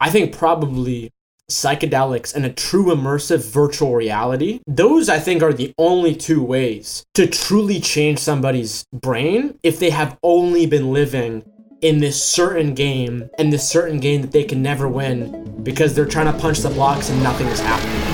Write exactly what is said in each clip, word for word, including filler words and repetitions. I think probably psychedelics and a true immersive virtual reality, those I think are the only two ways to truly change somebody's brain if they have only been living in this certain game and this certain game that they can never win because they're trying to punch the blocks and nothing is happening.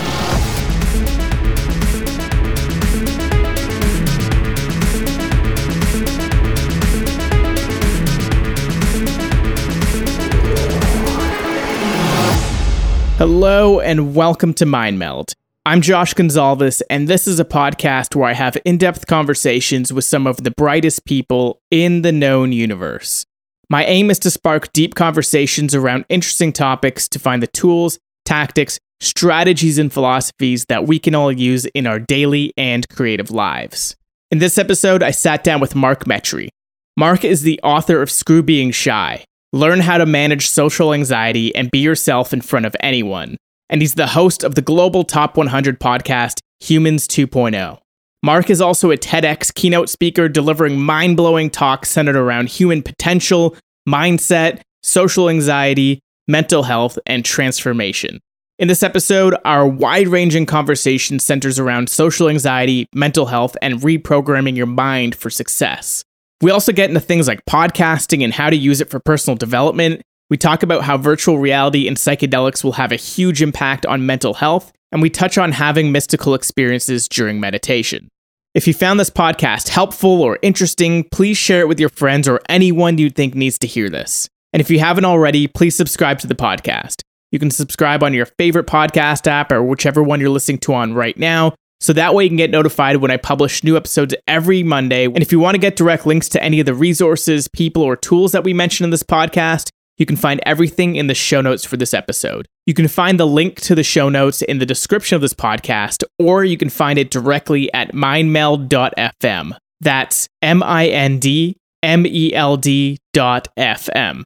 Hello and welcome to Mind Meld. I'm Josh Gonzalez, and this is a podcast where I have in-depth conversations with some of the brightest people in the known universe. My aim is to spark deep conversations around interesting topics to find the tools, tactics, strategies, and philosophies that we can all use in our daily and creative lives. In this episode, I sat down with Mark Metry. Mark is the author of Screw Being Shy. Learn how to manage social anxiety and be yourself in front of anyone. And he's the host of the global top one hundred podcast, Humans two point oh. Mark is also a TEDx keynote speaker delivering mind-blowing talks centered around human potential, mindset, social anxiety, mental health, and transformation. In this episode, our wide-ranging conversation centers around social anxiety, mental health, and reprogramming your mind for success. We also get into things like podcasting and how to use it for personal development. We talk about how virtual reality and psychedelics will have a huge impact on mental health, and we touch on having mystical experiences during meditation. If you found this podcast helpful or interesting, please share it with your friends or anyone you think needs to hear this. And if you haven't already, please subscribe to the podcast. You can subscribe on your favorite podcast app or whichever one you're listening to on right now. So that way you can get notified when I publish new episodes every Monday. And if you want to get direct links to any of the resources, people, or tools that we mention in this podcast, you can find everything in the show notes for this episode. You can find the link to the show notes in the description of this podcast, or you can find it directly at mind meld dot f m. That's M I N D M E L D dot F M.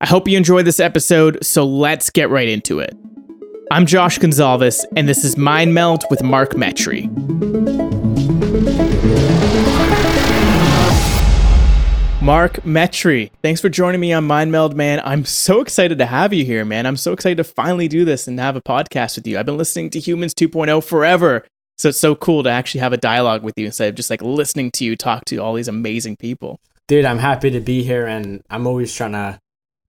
I hope you enjoy this episode, so let's get right into it. I'm Josh Gonzalez, and this is Mind Meld with Mark Metry. Mark Metry, thanks for joining me on Mind Meld, man. I'm so excited to have you here, man. I'm so excited to finally do this and have a podcast with you. I've been listening to Humans two point oh forever, so it's so cool to actually have a dialogue with you instead of just like listening to you talk to all these amazing people. Dude, I'm happy to be here, and I'm always trying to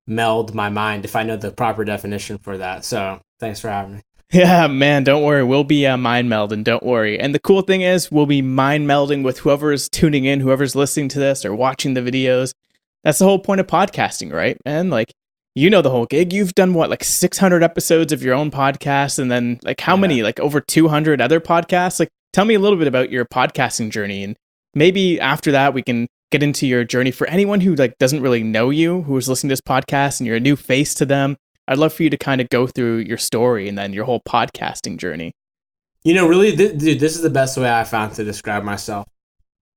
meld my mind if I know the proper definition for that, so... Thanks for having me. Yeah, man, don't worry. We'll be uh, mind melding, don't worry. And the cool thing is we'll be mind melding with whoever's tuning in, whoever's listening to this or watching the videos. That's the whole point of podcasting, right, man? Like, you know the whole gig. You've done, what, like six hundred episodes of your own podcast and then like how yeah. many? Like over two hundred other podcasts? Like, tell me a little bit about your podcasting journey. And maybe after that, we can get into your journey for anyone who like doesn't really know you, who is listening to this podcast and you're a new face to them. I'd love for you to kind of go through your story and then your whole podcasting journey. You know, really, th- dude, this is the best way I found to describe myself.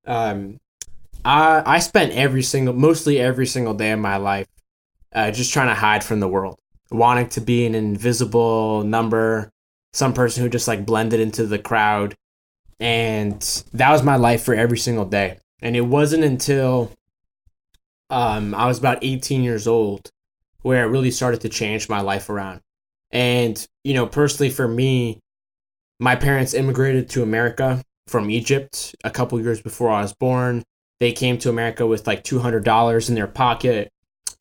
Um, I I spent every single, mostly every single day of my life uh, just trying to hide from the world, wanting to be an invisible number, some person who just like blended into the crowd. And that was my life for every single day. And it wasn't until um, I was about eighteen years old where it really started to change my life around. And, you know, personally for me, my parents immigrated to America from Egypt a couple years before I was born. They came to America with like two hundred dollars in their pocket.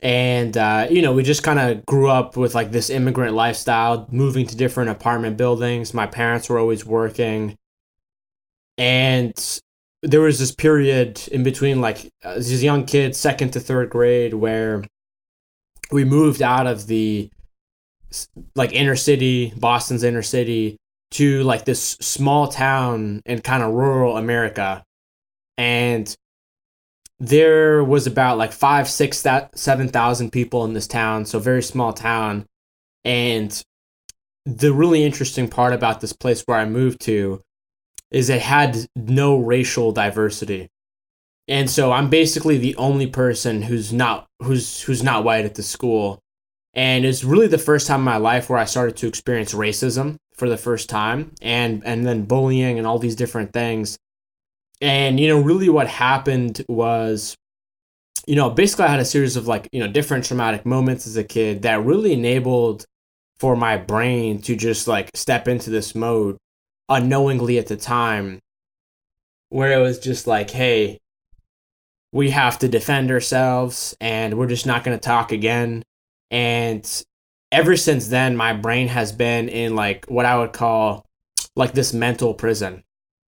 And, uh, you know, we just kind of grew up with like this immigrant lifestyle, moving to different apartment buildings. My parents were always working. And there was this period in between like uh, these young kids, second to third grade, where we moved out of the like inner city, Boston's inner city, to like this small town in kind of rural America. And there was about like five, six, that seven thousand people in this town. So very small town. And the really interesting part about this place where I moved to is it had no racial diversity. And so I'm basically the only person who's not who's who's not white at the school. And it's really the first time in my life where I started to experience racism for the first time and and then bullying and all these different things. And, you know, really what happened was, you know, basically I had a series of like, you know, different traumatic moments as a kid that really enabled for my brain to just like step into this mode unknowingly at the time, where it was just like, hey, we have to defend ourselves and we're just not going to talk again. And ever since then, my brain has been in like what I would call like this mental prison.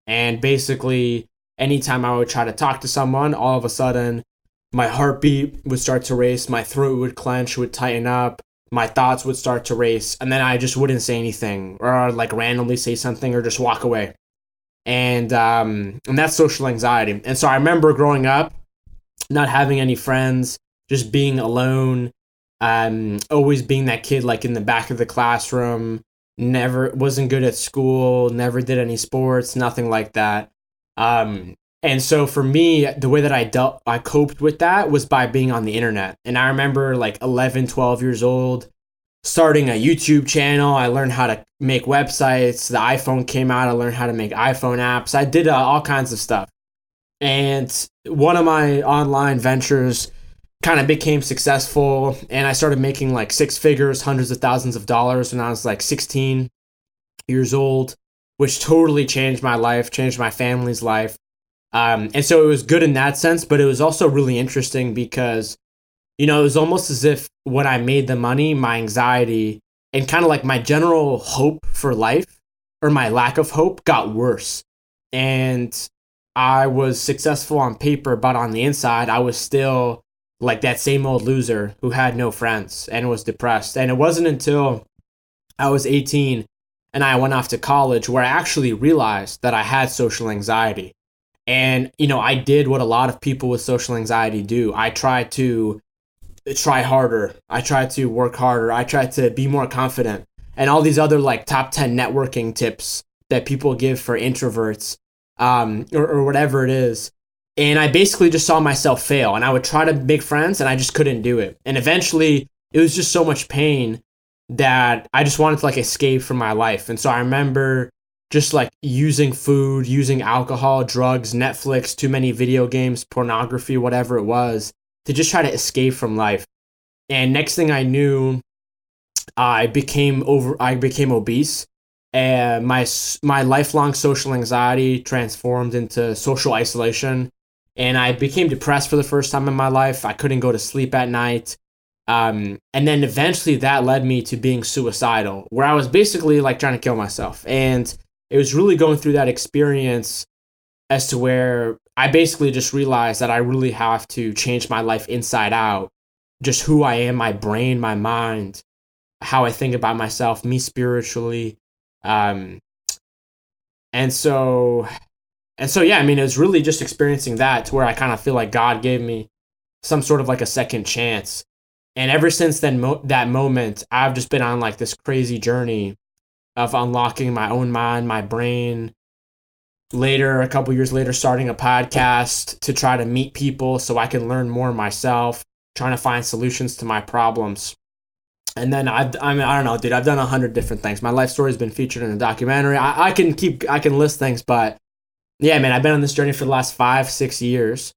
And basically, anytime I would try to talk to someone, all of a sudden, my heartbeat would start to race, my throat would clench, would tighten up, my thoughts would start to race, and then I just wouldn't say anything, or I'd like randomly say something or just walk away. And um, and that's social anxiety. And so I remember growing up, not having any friends, just being alone, um, always being that kid like in the back of the classroom, never wasn't good at school, never did any sports, nothing like that. Um, and so for me, the way that I dealt, I coped with that was by being on the internet. And I remember like eleven, twelve years old, starting a YouTube channel. I learned how to make websites. The iPhone came out. I learned how to make iPhone apps. I did uh, all kinds of stuff. And one of my online ventures kind of became successful. And I started making like six figures, hundreds of thousands of dollars when I was like sixteen years old, which totally changed my life, changed my family's life. Um, and so it was good in that sense, but it was also really interesting because, you know, it was almost as if when I made the money, my anxiety and kind of like my general hope for life or my lack of hope got worse. And I was successful on paper, but on the inside, I was still like that same old loser who had no friends and was depressed. And it wasn't until I was eighteen and I went off to college where I actually realized that I had social anxiety. And, you know, I did what a lot of people with social anxiety do. I tried to try harder. I tried to work harder. I tried to be more confident. And all these other like top ten networking tips that people give for introverts um, or, or whatever it is. And I basically just saw myself fail. And I would try to make friends and I just couldn't do it. And eventually it was just so much pain that I just wanted to like escape from my life. And so I remember just like using food, using alcohol, drugs, Netflix, too many video games, pornography, whatever it was, to just try to escape from life. And next thing I knew, I became over, I became obese. And my my lifelong social anxiety transformed into social isolation. And I became depressed for the first time in my life. I couldn't go to sleep at night. Um, and then eventually that led me to being suicidal, where I was basically like trying to kill myself. And it was really going through that experience as to where I basically just realized that I really have to change my life inside out, just who I am, my brain, my mind, how I think about myself, me spiritually. Um, and so, and so, yeah, I mean, it was really just experiencing that to where I kind of feel like God gave me some sort of like a second chance. And ever since then, mo- that moment, I've just been on like this crazy journey of unlocking my own mind, my brain. Later, a couple years later, starting a podcast to try to meet people so I can learn more myself, trying to find solutions to my problems. And then I've, I mean, I don't know, dude, I've done a hundred different things. My life story has been featured in a documentary. I, I can keep, I can list things, but yeah, man, I've been on this journey for the last five, six years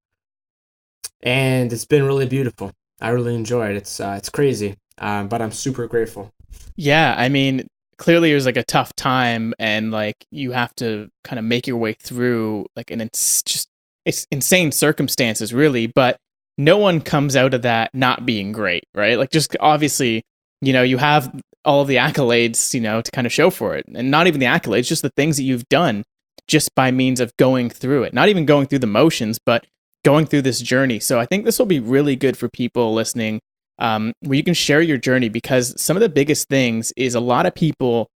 and it's been really beautiful. I really enjoy it. It's, uh, it's crazy. Um, but I'm super grateful. Yeah. I mean, clearly it was like a tough time and like you have to kind of make your way through like an ins- just it's insane circumstances really, but no one comes out of that not being great, right? Like just obviously, you know, you have all of the accolades, you know, to kind of show for it, and not even the accolades, just the things that you've done just by means of going through it, not even going through the motions, but going through this journey. So I think this will be really good for people listening. Um, where you can share your journey, because some of the biggest things is a lot of people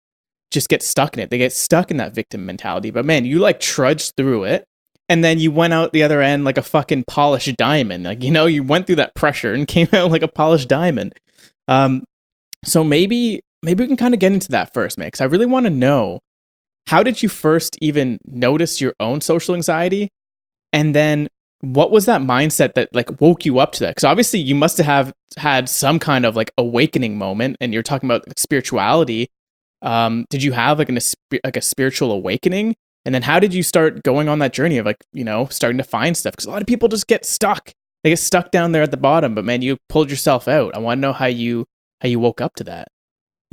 just get stuck in it. They get stuck in that victim mentality. But man, you like trudged through it and then you went out the other end like a fucking polished diamond. Like, you know, you went through that pressure and came out like a polished diamond. Um, so maybe, maybe we can kind of get into that first, man, because I really want to know, how did you first even notice your own social anxiety? And then what was that mindset that like woke you up to that? Because obviously you must have had some kind of like awakening moment, and you're talking about spirituality. Um, did you have like an a, like a spiritual awakening? And then how did you start going on that journey of like, you know, starting to find stuff? Because a lot of people just get stuck. They get stuck down there at the bottom. But man, you pulled yourself out. I want to know how you how you woke up to that.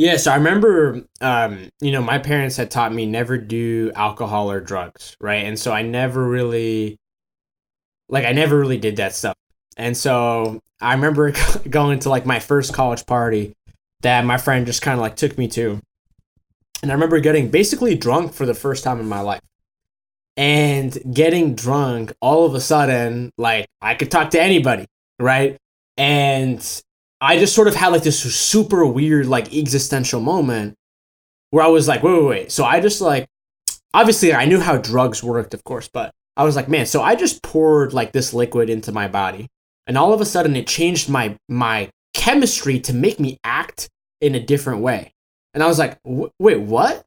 Yeah, so I remember, um, you know, my parents had taught me never do alcohol or drugs, right? And so I never really, like, I never really did that stuff. And so I remember going to, like, my first college party that my friend just kind of, like, took me to. And I remember getting basically drunk for the first time in my life. And getting drunk, all of a sudden, like, I could talk to anybody, right? And I just sort of had like this super weird, like, existential moment where I was like, wait, wait, wait. So I just, like, obviously I knew how drugs worked, of course, but I was like, man, so I just poured like this liquid into my body, and all of a sudden it changed my, my chemistry to make me act in a different way. And I was like, wait, what?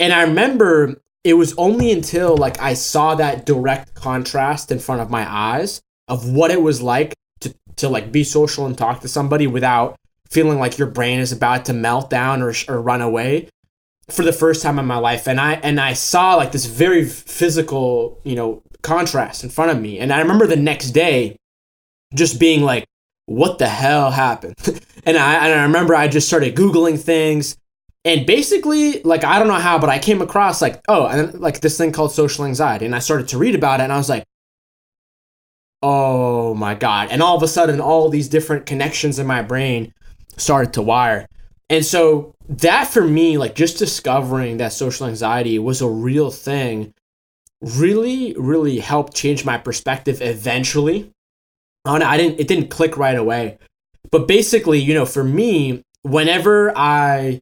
And I remember it was only until, like, I saw that direct contrast in front of my eyes of what it was like to, to like be social and talk to somebody without feeling like your brain is about to melt down or, or run away for the first time in my life. And I, and I saw like this very physical, you know, contrast in front of me. And I remember the next day just being like, what the hell happened? and I, and I remember I just started Googling things. And basically, like, I don't know how, but I came across, like, oh, and like this thing called social anxiety. And I started to read about it, and I was like, oh my God. And all of a sudden, all these different connections in my brain started to wire. And so that, for me, like, just discovering that social anxiety was a real thing really, really helped change my perspective eventually. I didn't, it didn't click right away. But basically, you know, for me, whenever I,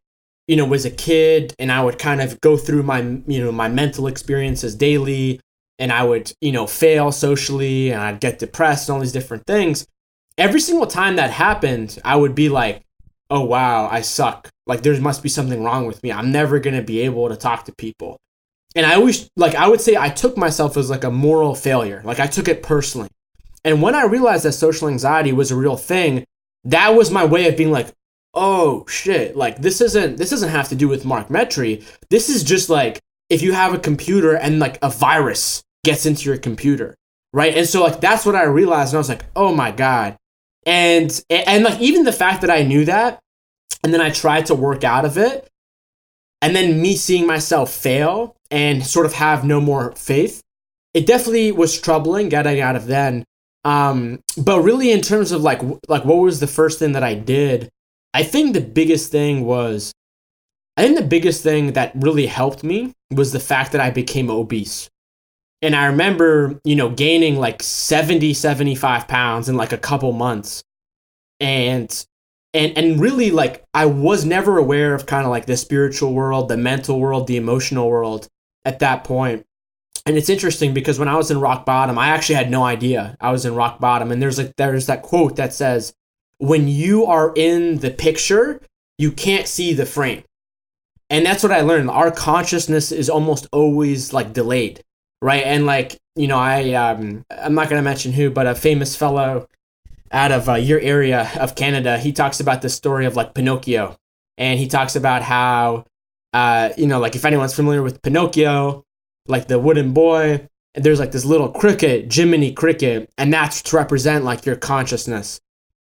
you know, was a kid and I would kind of go through my, you know, my mental experiences daily, and I would, you know, fail socially, and I'd get depressed and all these different things. Every single time that happened, I would be like, oh, wow, I suck. Like, there must be something wrong with me. I'm never going to be able to talk to people. And I always, like, I would say I took myself as like a moral failure. Like, I took it personally. And when I realized that social anxiety was a real thing, that was my way of being like, oh shit, like, this isn't, this doesn't have to do with Mark Metry. This is just like, if you have a computer and like a virus gets into your computer, right? And so like, that's what I realized. And I was like, oh my God. And, and like, even the fact that I knew that, and then I tried to work out of it, and then me seeing myself fail and sort of have no more faith, it definitely was troubling getting out of then. Um, but really, in terms of like, like, what was the first thing that I did? I think the biggest thing was, I think the biggest thing that really helped me was the fact that I became obese. And I remember, you know, gaining like seventy, seventy-five pounds in like a couple months. And, and, and really, like, I was never aware of kind of like the spiritual world, the mental world, the emotional world at that point. And it's interesting because when I was in rock bottom, I actually had no idea I was in rock bottom. And there's like, there's that quote that says, when you are in the picture, you can't see the frame. And that's what I learned. Our consciousness is almost always like delayed, right? And like, you know, I, um, I'm not going to mention who, but a famous fellow out of uh, your area of Canada, he talks about the story of like Pinocchio. And he talks about how, uh, you know, like, if anyone's familiar with Pinocchio, like the wooden boy, and there's like this little cricket, Jiminy Cricket, and that's to represent like your consciousness.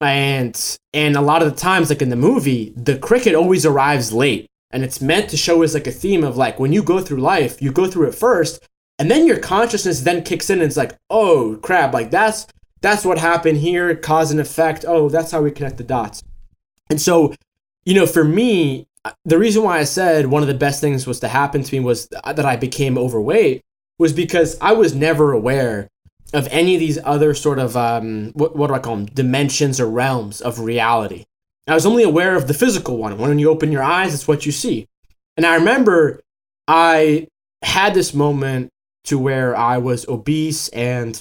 And and a lot of the times, like in the movie, the cricket always arrives late, and it's meant to show as like a theme of like, when you go through life, you go through it first, and then your consciousness then kicks in and it's like, oh crap, like that's that's what happened here, cause and effect. Oh, that's how we connect the dots. And so, you know, for me, the reason why I said one of the best things was to happen to me was that I became overweight was because I was never aware of any of these other sort of, um, what, what do I call them, dimensions or realms of reality. I was only aware of the physical one. When you open your eyes, it's what you see. And I remember I had this moment to where I was obese, and,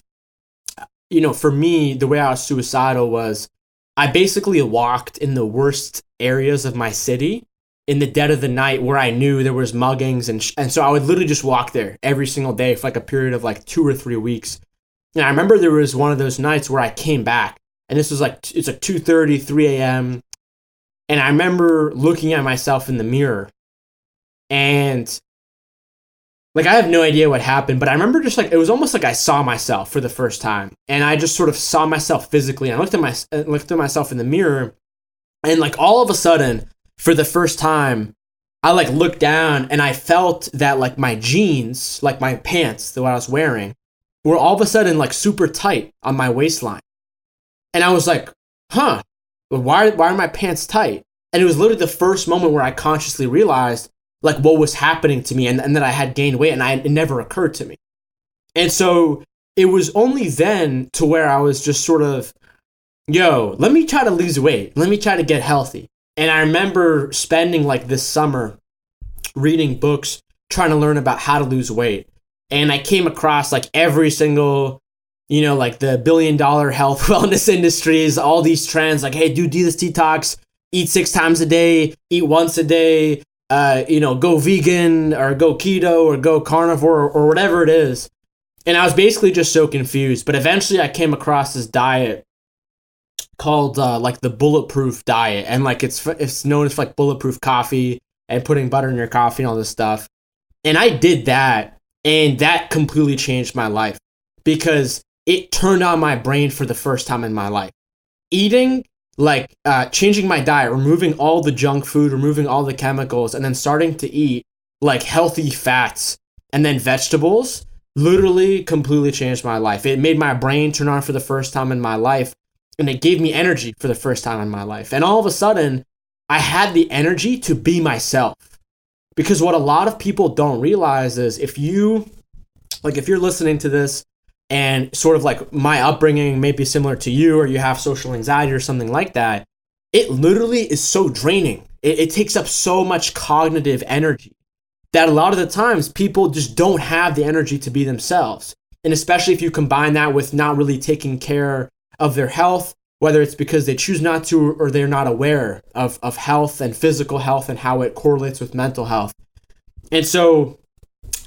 you know, for me, the way I was suicidal was I basically walked in the worst areas of my city in the dead of the night where I knew there was muggings. And, sh- and so I would literally just walk there every single day for like a period of like two or three weeks. And I remember there was one of those nights where I came back, and this was like, it's like two thirty, three a.m. And I remember looking at myself in the mirror, and like, I have no idea what happened, but I remember just like, it was almost like I saw myself for the first time, and I just sort of saw myself physically. And I looked at my, looked at myself in the mirror, and like all of a sudden for the first time, I like looked down and I felt that like my jeans, like my pants, the what I was wearing, were all of a sudden like super tight on my waistline. And I was like, huh, why, why are my pants tight? And it was literally the first moment where I consciously realized like what was happening to me, and, and that I had gained weight, and I, it never occurred to me. And so it was only then to where I was just sort of, yo, let me try to lose weight. Let me try to get healthy. And I remember spending like this summer reading books, trying to learn about how to lose weight. And I came across like every single, you know, like the billion dollar health wellness industries, all these trends like, hey, do this detox, eat six times a day, eat once a day, uh, you know, go vegan or go keto or go carnivore or, or whatever it is. And I was basically just so confused. But eventually I came across this diet called uh, like the bulletproof diet, and like it's it's known as like bulletproof coffee and putting butter in your coffee and all this stuff. And I did that, and that completely changed my life because it turned on my brain for the first time in my life. Eating like uh, changing my diet, removing all the junk food, removing all the chemicals, and then starting to eat like healthy fats and then vegetables literally completely changed my life. It made my brain turn on for the first time in my life. And it gave me energy for the first time in my life. And all of a sudden, I had the energy to be myself. Because what a lot of people don't realize is if you, like if you're listening to this and sort of like my upbringing may be similar to you, or you have social anxiety or something like that, it literally is so draining. It, it takes up so much cognitive energy that a lot of the times people just don't have the energy to be themselves. And especially if you combine that with not really taking care of their health, whether it's because they choose not to or they're not aware of, of health and physical health and how it correlates with mental health. And so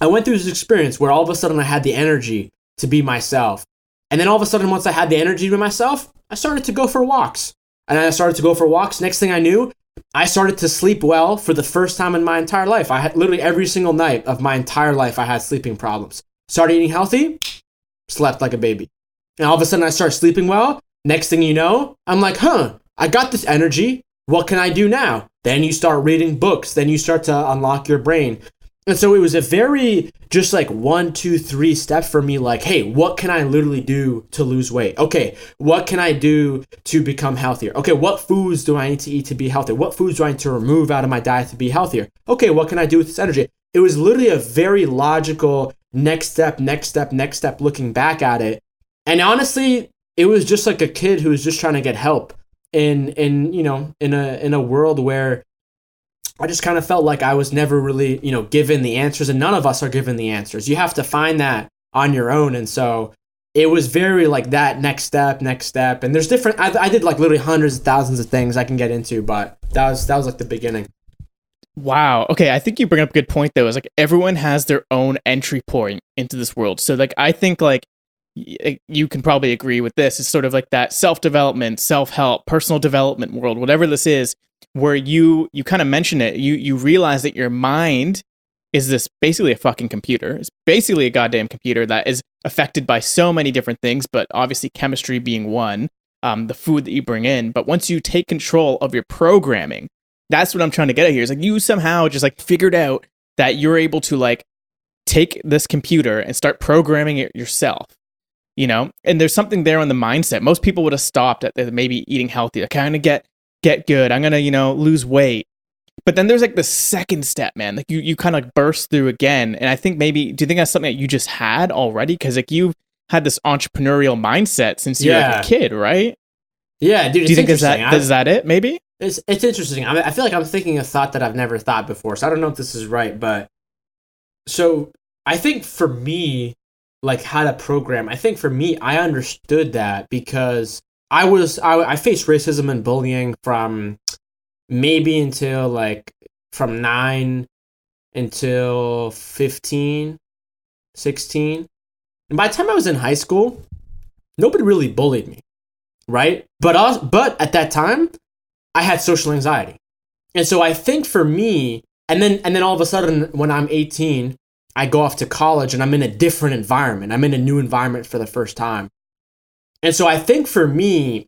I went through this experience where all of a sudden I had the energy to be myself. And then all of a sudden, once I had the energy to be myself, I started to go for walks. And I started to go for walks. Next thing I knew, I started to sleep well for the first time in my entire life. I had literally every single night of my entire life, I had sleeping problems. Started eating healthy, slept like a baby. And all of a sudden, I start sleeping well. Next thing you know, I'm like, huh, I got this energy. What can I do now? Then you start reading books. Then you start to unlock your brain. And so it was a very just like one, two, three step for me. Like, hey, what can I literally do to lose weight? Okay, what can I do to become healthier? Okay, what foods do I need to eat to be healthier? What foods do I need to remove out of my diet to be healthier? Okay, what can I do with this energy? It was literally a very logical next step, next step, next step looking back at it. And honestly, it was just like a kid who was just trying to get help in, in you know, in a in a world where I just kind of felt like I was never really, you know, given the answers, and none of us are given the answers. You have to find that on your own. And so it was very like that next step, next step. And there's different, I, I did like literally hundreds of thousands of things I can get into, but that was, that was like the beginning. Wow. Okay. I think you bring up a good point though. It's like everyone has their own entry point into this world. So like, I think like, you can probably agree with this. It's sort of like that self-development, self-help, personal development world, whatever this is, where you you kind of mention it. You you realize that your mind is this basically a fucking computer. It's basically a goddamn computer that is affected by so many different things, but obviously chemistry being one, um, the food that you bring in. But once you take control of your programming, that's what I'm trying to get at here. It's like you somehow just like figured out that you're able to like take this computer and start programming it yourself. You know, and there's something there on the mindset. Most people would have stopped at maybe eating healthy. Like, I'm going to get get good. I'm going to, you know, lose weight. But then there's like the second step, man. Like you you kind of like burst through again. And I think maybe, do you think that's something that you just had already? Because like you've had this entrepreneurial mindset since you yeah. were like a kid, right? Yeah, dude. It's do you think is that, is that it maybe? It's it's interesting. I, mean, I feel like I'm thinking a thought that I've never thought before. So I don't know if this is right. But so I think for me, like how to program. I think for me, I understood that because I was, I, I faced racism and bullying from maybe until like from nine until fifteen, sixteen. And by the time I was in high school, nobody really bullied me, right? But, I was, but at that time, I had social anxiety. And so I think for me, and then, and then all of a sudden when I'm eighteen, I go off to college and I'm in a different environment. I'm in a new environment for the first time. And so I think for me,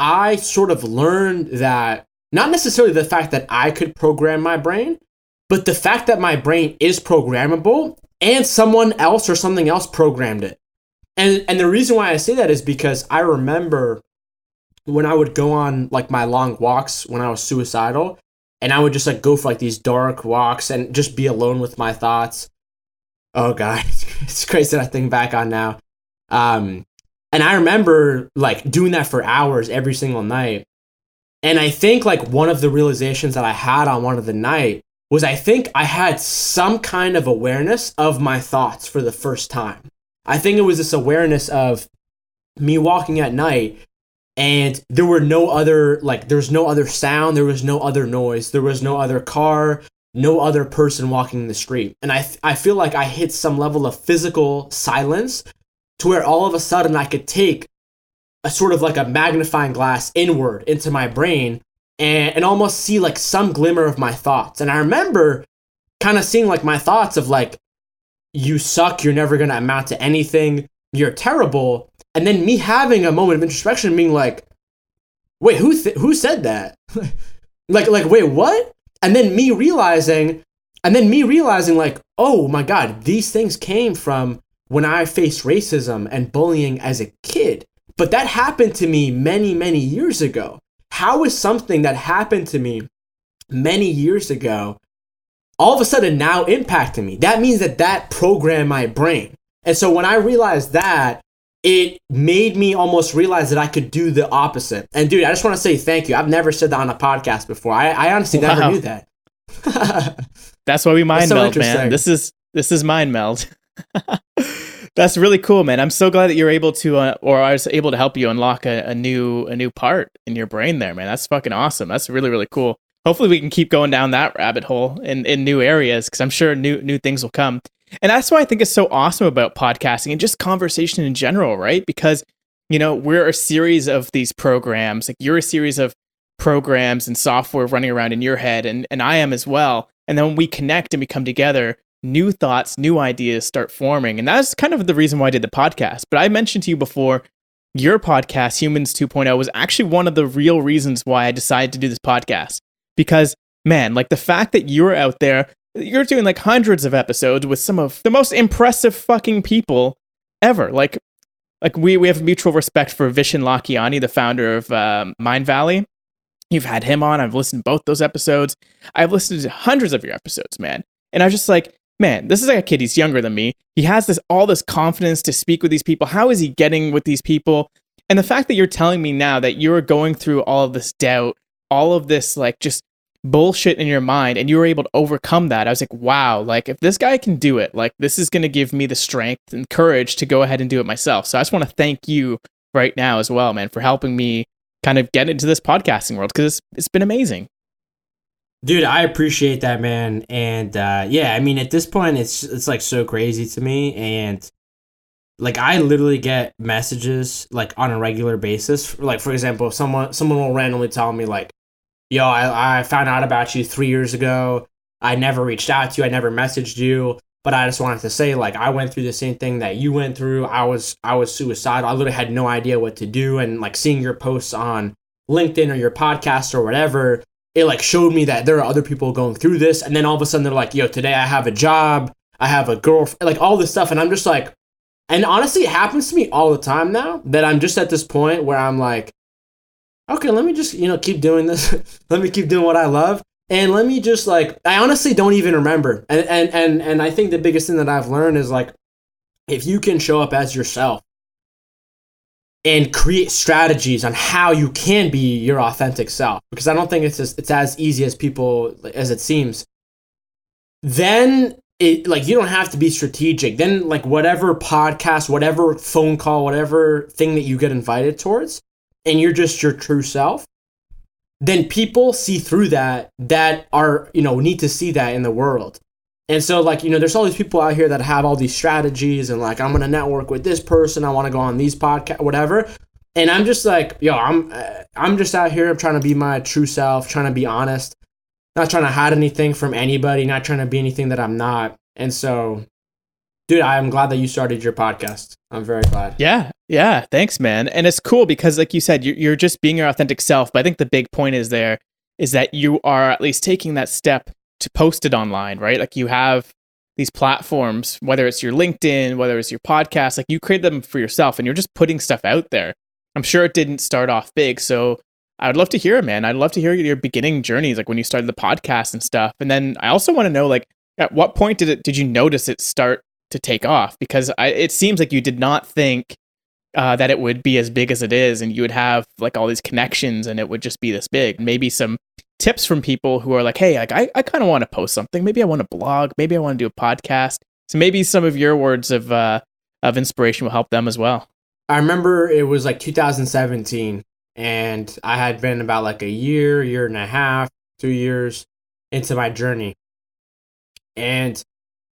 I sort of learned that Not necessarily the fact that I could program my brain, but the fact that my brain is programmable and someone else or something else programmed it. And and the reason why I say that is because I remember when I would go on like my long walks when I was suicidal, and I would just like go for like these dark walks and just be alone with my thoughts. Oh God, it's crazy that I think back on now. Um, and I remember like doing that for hours every single night. And I think like one of the realizations that I had on one of the night was I think I had some kind of awareness of my thoughts for the first time. I think it was this awareness of me walking at night and there were no other, like there was no other sound. There was no other noise. There was no other car, no other person walking the street. And I, I feel like I hit some level of physical silence to where all of a sudden I could take a sort of like a magnifying glass inward into my brain and, and almost see like some glimmer of my thoughts. And I remember kind of seeing like my thoughts of like, you suck, you're never going to amount to anything, you're terrible. And then me having a moment of introspection and being like, wait, who th- who said that? like, like, wait, what? And then me realizing, and then me realizing like, oh my God, these things came from when I faced racism and bullying as a kid. But that happened to me many, many years ago. How is something that happened to me many years ago all of a sudden now impacting me? That means that that programmed my brain. And so when I realized that, it made me almost realize that I could do the opposite. And dude, I just want to say thank you. I've never said that on a podcast before. I, I honestly wow. never knew that. That's why we mind so meld, man. This is this is mind meld. That's really cool, man. I'm so glad that you're able to, uh, or I was able to help you unlock a, a new, a new part in your brain there, man. That's fucking awesome. That's really, really cool. Hopefully we can keep going down that rabbit hole in, in new areas, because I'm sure new, new things will come. And that's why I think it's so awesome about podcasting and just conversation in general, right? Because, you know, we're a series of these programs, like you're a series of programs and software running around in your head, and, and I am as well. And then when we connect and we come together, new thoughts, new ideas start forming. And that's kind of the reason why I did the podcast. But I mentioned to you before, your podcast, Humans two point oh, was actually one of the real reasons why I decided to do this podcast. Because, man, like the fact that you're out there, you're doing like hundreds of episodes with some of the most impressive fucking people ever. Like, like we, we have mutual respect for Vishen Lakhiani, the founder of um, Mindvalley. You've had him on. I've listened to both those episodes. I've listened to hundreds of your episodes, man. And I was just like, man, this is like a kid. He's younger than me. He has this all this confidence to speak with these people. How is he getting with these people? And the fact that you're telling me now that you're going through all of this doubt, all of this like just bullshit in your mind, and you were able to overcome that. I was like, wow, like if this guy can do it, like this is going to give me the strength and courage to go ahead and do it myself. So I just want to thank you right now as well, man, for helping me kind of get into this podcasting world, because it's, it's been amazing. Dude, I appreciate that, man. And uh, yeah, I mean, at this point, it's it's like so crazy to me. And like, I literally get messages like on a regular basis. Like, for example, someone someone will randomly tell me like, yo, I, I found out about you three years ago. I never reached out to you. I never messaged you. But I just wanted to say, like, I went through the same thing that you went through. I was I was suicidal. I literally had no idea what to do. And like seeing your posts on LinkedIn or your podcast or whatever, it like showed me that there are other people going through this. And then all of a sudden they're like, yo, today I have a job, I have a girlfriend, like all this stuff. And I'm just like, and honestly, it happens to me all the time now that I'm just at this point where I'm like, okay, let me just, you know, keep doing this. Let me keep doing what I love. And let me just like, I honestly don't even remember. And, and, and, and I think the biggest thing that I've learned is like, if you can show up as yourself and create strategies on how you can be your authentic self, because I don't think it's as, it's as easy as people, as it seems, then it like, you don't have to be strategic. Then like whatever podcast, whatever phone call, whatever thing that you get invited towards, and you're just your true self, then people see through that, that are, you know, need to see that in the world. And so, like, you know, there's all these people out here that have all these strategies and, like, I'm going to network with this person. I want to go on these podcasts, whatever. And I'm just like, yo, I'm uh, I'm just out here. I'm trying to be my true self, trying to be honest, not trying to hide anything from anybody, not trying to be anything that I'm not. And so, dude, I'm glad that you started your podcast. I'm very glad. Yeah. Yeah. Thanks, man. And it's cool because, like you said, you're just being your authentic self. But I think the big point is there is that you are at least taking that step to post it online, right? Like you have these platforms, whether it's your LinkedIn, whether it's your podcast, like you create them for yourself and you're just putting stuff out there. I'm sure it didn't start off big. So I would love to hear it, man. I'd love to hear your beginning journeys, like when you started the podcast and stuff. And then I also want to know, like, at what point did it, did you notice it start to take off? Because I, it seems like you did not think uh, that it would be as big as it is and you would have like all these connections and it would just be this big. Maybe some tips from people who are like, hey, like I, I kind of want to post something. Maybe I want to blog. Maybe I want to do a podcast. So maybe some of your words of uh, of inspiration will help them as well. I remember it was like two thousand seventeen and I had been about like a year, year and a half, two years into my journey. And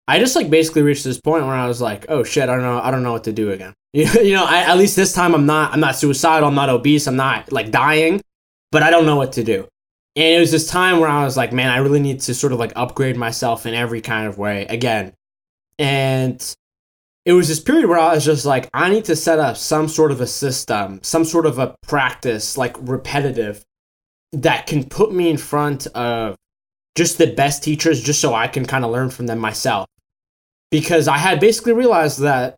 I just like basically reached this point where I was like, oh shit, I don't know, I don't know what to do again. You, you know, I, at least this time I'm not, I'm not suicidal, I'm not obese, I'm not like dying, but I don't know what to do. And it was this time where I was like, man, I really need to sort of like upgrade myself in every kind of way again. And it was this period where I was just like, I need to set up some sort of a system, some sort of a practice, like repetitive, that can put me in front of just the best teachers, just so I can kind of learn from them myself. Because I had basically realized that,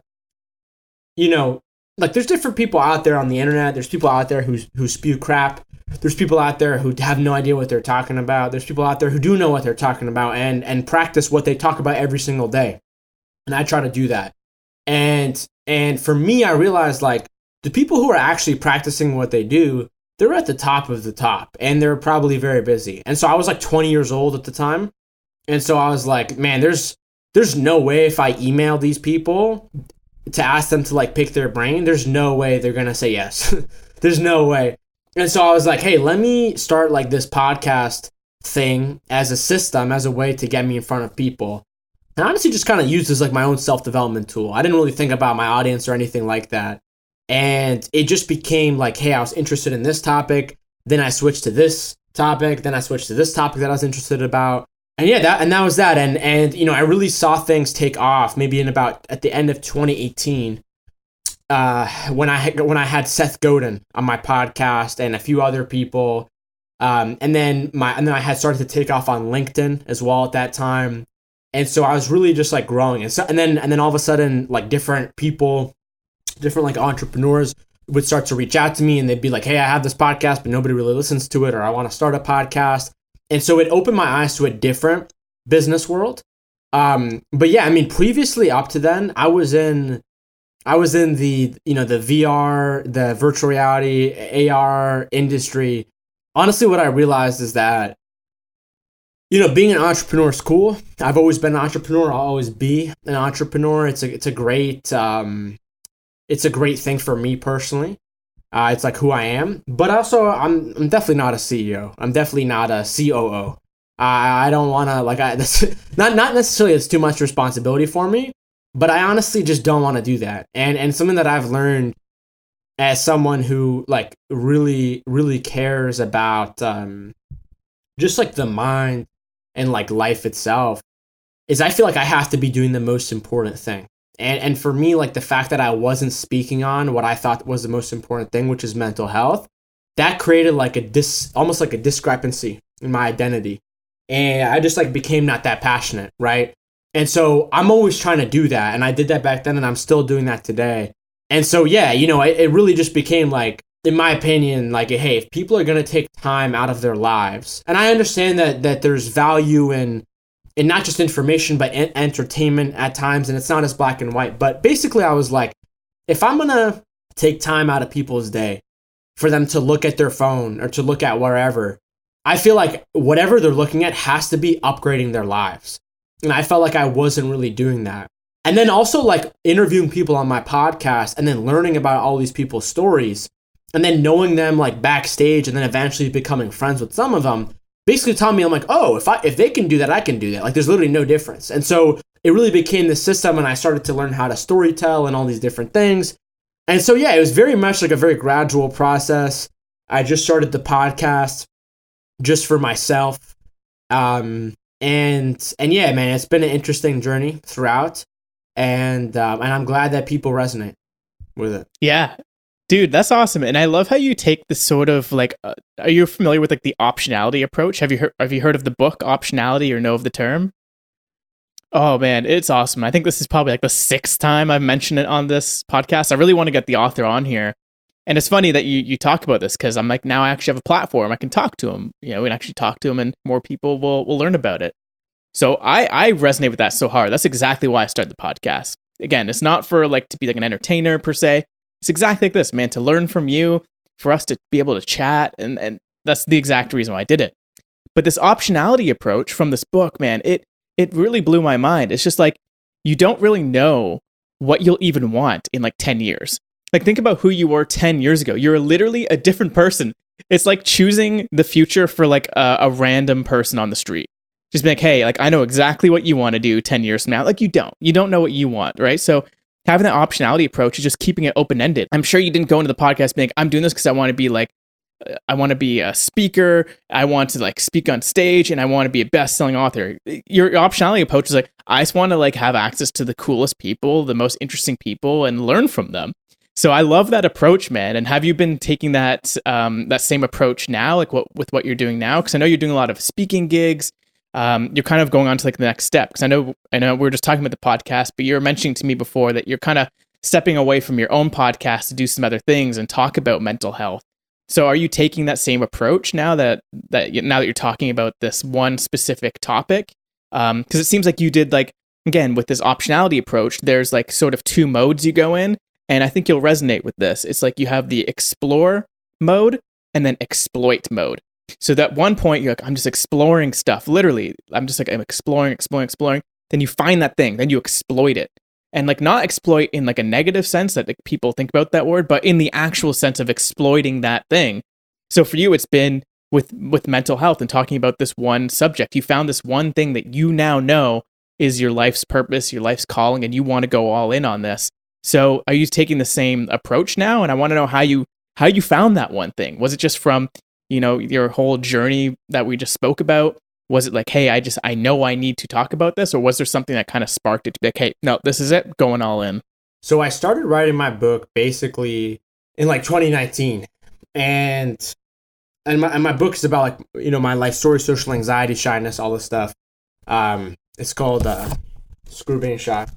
you know, like there's different people out there on the internet. There's people out there who who spew crap. There's people out there who have no idea what they're talking about. There's people out there who do know what they're talking about and and practice what they talk about every single day. And I try to do that. And and for me, I realized like the people who are actually practicing what they do, they're at the top of the top and they're probably very busy. And so I was like twenty years old at the time. And so I was like, man, there's there's no way if I email these people to ask them to like pick their brain, there's no way they're going to say yes. There's no way. And so I was like, hey, let me start like this podcast thing as a system, as a way to get me in front of people. And honestly just kind of used as like my own self-development tool. I didn't really think about my audience or anything like that. And it just became like, hey, I was interested in this topic. Then I switched to this topic. Then I switched to this topic that I was interested about. And yeah, that and that was that. And, and you know, I really saw things take off maybe in about at the end of twenty eighteen uh, when I had, when I had Seth Godin on my podcast and a few other people. Um, and then my and then I had started to take off on LinkedIn as well at that time. And so I was really just like growing. And so, and then, and then all of a sudden, like different people, different like entrepreneurs would start to reach out to me and they'd be like, hey, I have this podcast, but nobody really listens to it, or I want to start a podcast. And so it opened my eyes to a different business world. Um, but yeah, I mean, previously up to then I was in, I was in the, you know, the V R, the virtual reality, A R industry. Honestly, what I realized is that, you know, being an entrepreneur is cool. I've always been an entrepreneur. I'll always be an entrepreneur. It's a it's a great um, it's a great thing for me personally. Uh, it's like who I am. But also, I'm I'm definitely not a C E O. I'm definitely not a C O O. I I don't want to like I that's not not necessarily it's too much responsibility for me. But I honestly just don't want to do that. And and something that I've learned as someone who like really really cares about um, just like the mind. And like life itself is I feel like I have to be doing the most important thing. And and for me, like the fact that I wasn't speaking on what I thought was the most important thing, which is mental health, that created like a dis almost like a discrepancy in my identity. And I just like became not that passionate, right? And so I'm always trying to do that. And I did that back then and I'm still doing that today. And so, yeah, you know, it, it really just became like, in my opinion, like, hey, if people are going to take time out of their lives, and I understand that that there's value in, in not just information, but in entertainment at times, and it's not as black and white. But basically, I was like, if I'm going to take time out of people's day for them to look at their phone or to look at wherever, I feel like whatever they're looking at has to be upgrading their lives. And I felt like I wasn't really doing that. And then also like interviewing people on my podcast and then learning about all these people's stories. And then knowing them like backstage and then eventually becoming friends with some of them basically taught me, I'm like, oh, if I if they can do that, I can do that. Like there's literally no difference. And so it really became this system and I started to learn how to storytell and all these different things. And so, yeah, it was very much like a very gradual process. I just started the podcast just for myself. Um, and and yeah, man, it's been an interesting journey throughout. And um, and I'm glad that people resonate with it. Yeah. Dude, that's awesome. And I love how you take this sort of like, uh, are you familiar with like the optionality approach? Have you heard, have you heard of the book Optionality or know of the term? Oh man, it's awesome. I think this is probably like the sixth time I've mentioned it on this podcast. I really want to get the author on here. And it's funny that you, you talk about this because I'm like, now I actually have a platform. I can talk to him, you know, we can actually talk to him and more people will, will learn about it. So I, I resonate with that so hard. That's exactly why I started the podcast. Again, it's not for like to be like an entertainer per se. It's exactly like this, man, to learn from you, for us to be able to chat. And, and that's the exact reason why I did it. But this optionality approach from this book, man, it, it really blew my mind. It's just like, you don't really know what you'll even want in like ten years. Like, think about who you were ten years ago. You're literally a different person. It's like choosing the future for like a, a random person on the street. Just be like, hey, like, I know exactly what you want to do ten years from now. Like, you don't. You don't know what you want, right? So having that optionality approach is just keeping it open-ended. I'm sure you didn't go into the podcast being like, I'm doing this because I want to be like, I want to be a speaker. I want to like speak on stage and I want to be a best-selling author. Your optionality approach is like, I just want to like have access to the coolest people, the most interesting people and learn from them. So I love that approach, man. And have you been taking that um, that same approach now, like what with what you're doing now? Because I know you're doing a lot of speaking gigs. Um, you're kind of going on to like the next step. Because I know I know we were just talking about the podcast, but you were mentioning to me before that you're kind of stepping away from your own podcast to do some other things and talk about mental health. So are you taking that same approach now that that now that you're talking about this one specific topic? Because um, it seems like you did like again with this optionality approach. There's like sort of two modes you go in. And I think you'll resonate with this. It's like you have the explore mode and then exploit mode. So that one point, you're like, I'm just exploring stuff. Literally, I'm just like, I'm exploring, exploring, exploring. Then you find that thing. Then you exploit it. And like not exploit in like a negative sense that like people think about that word, but in the actual sense of exploiting that thing. So for you, it's been with, with mental health and talking about this one subject. You found this one thing that you now know is your life's purpose, your life's calling, and you want to go all in on this. So are you taking the same approach now? And I want to know how you how you found that one thing. Was it just from, you know, your whole journey that we just spoke about? Was it like, hey, I just, I know I need to talk about this? Or was there something that kind of sparked it to be like, hey, no, this is it, going all in? So I started writing my book basically in like twenty nineteen. And and my, and my book is about like, you know, my life story, social anxiety, shyness, all this stuff. Um, it's called uh, Screw Being Shy.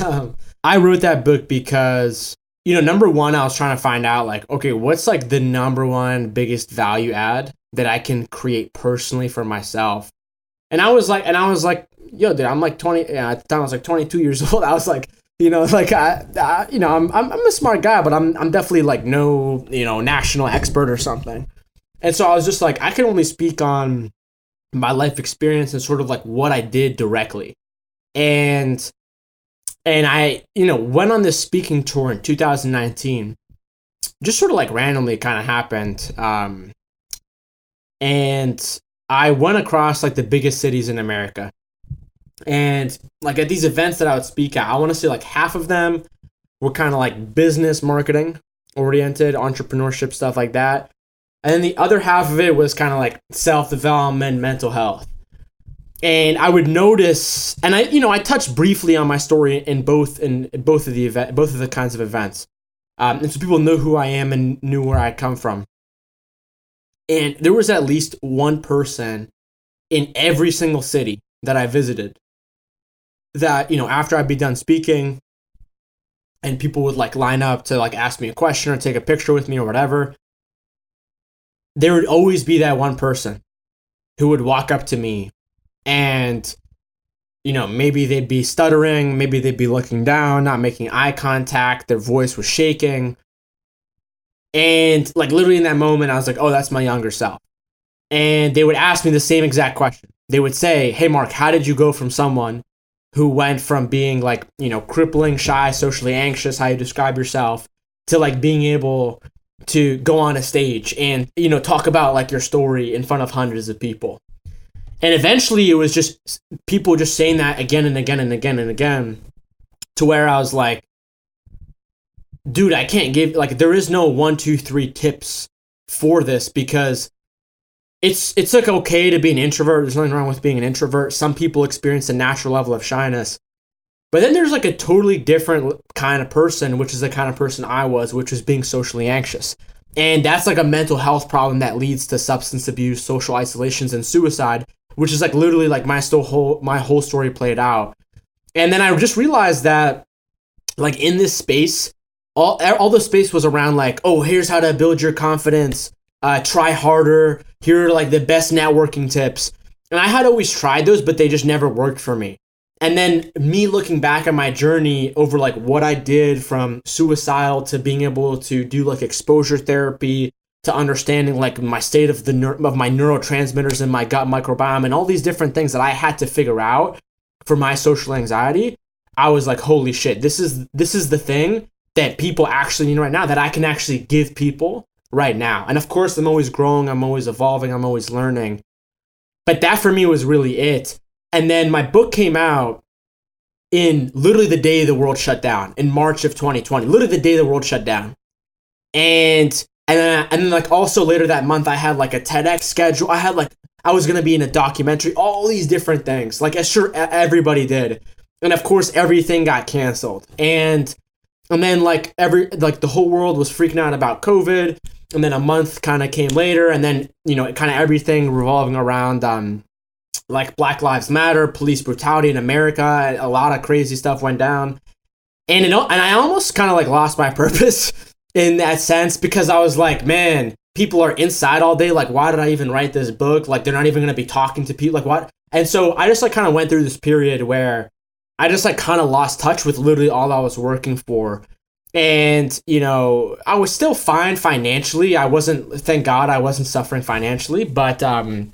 Um, I wrote that book because, you know, number one, I was trying to find out like, okay, what's like the number one biggest value add that I can create personally for myself? And I was like, and I was like, yo, dude, I'm like twenty, yeah, at the time I was like twenty-two years old. I was like, you know, like I, I you know, I'm, I'm, I'm a smart guy, but I'm, I'm definitely like no, you know, national expert or something. And so I was just like, I can only speak on my life experience and sort of like what I did directly. And And I, you know, went on this speaking tour in two thousand nineteen, just sort of like randomly kind of happened. Um, and I went across like the biggest cities in America. And like at these events that I would speak at, I want to say like half of them were kind of like business marketing oriented, entrepreneurship, stuff like that. And then the other half of it was kind of like self-development, mental health. And I would notice, and I, you know, I touched briefly on my story in both in both of the event, both of the kinds of events, um, and so people know who I am and knew where I come from. And there was at least one person in every single city that I visited that, you know, after I'd be done speaking, and people would like line up to like ask me a question or take a picture with me or whatever. There would always be that one person who would walk up to me. And, you know, maybe they'd be stuttering, maybe they'd be looking down, not making eye contact, their voice was shaking. And like literally in that moment, I was like, oh, that's my younger self. And they would ask me the same exact question. They would say, hey, Mark, how did you go from someone who went from being like, you know, crippling, shy, socially anxious, how you describe yourself, to like being able to go on a stage and, you know, talk about like your story in front of hundreds of people? And eventually it was just people just saying that again and again and again and again, to where I was like, dude, I can't give, like, there is no one, two, three tips for this, because it's, it's like, okay to be an introvert. There's nothing wrong with being an introvert. Some people experience a natural level of shyness, But then there's like a totally different kind of person, which is the kind of person I was, which was being socially anxious. And that's like a mental health problem that leads to substance abuse, social isolations, and suicide, which is like literally like my still whole my whole story played out. And then I just realized that like in this space, all all the space was around like, oh, here's how to build your confidence, uh, try harder, here are like the best networking tips. And I had always tried those, but they just never worked for me. And then me looking back at my journey over like what I did from suicidal to being able to do like exposure therapy to understanding like my state of the ner- of my neurotransmitters and my gut microbiome and all these different things that I had to figure out for my social anxiety, I was like, holy shit, this is this is the thing that people actually need right now, that I can actually give people right now. And of course, I'm always growing, I'm always evolving, I'm always learning. But that for me was really it. And then my book came out in literally the day the world shut down, in March of twenty twenty, literally the day the world shut down. And and then, and then like also later that month, I had like a TEDx schedule. I had like, I was going to be in a documentary, all these different things, like as sure everybody did. And of course, everything got canceled. And and then like every, like the whole world was freaking out about COVID. And then a month kind of came later. And then, you know, kind of everything revolving around, um, like Black Lives Matter, police brutality in America, a lot of crazy stuff went down. And it, and I almost kind of like lost my purpose in that sense, because I was like, man, people are inside all day. Like, why did I even write this book? Like, they're not even going to be talking to people. Like, what? And so I just like kind of went through this period where I just like kind of lost touch with literally all I was working for. And, you know, I was still fine financially. I wasn't, thank God I wasn't suffering financially, but, um,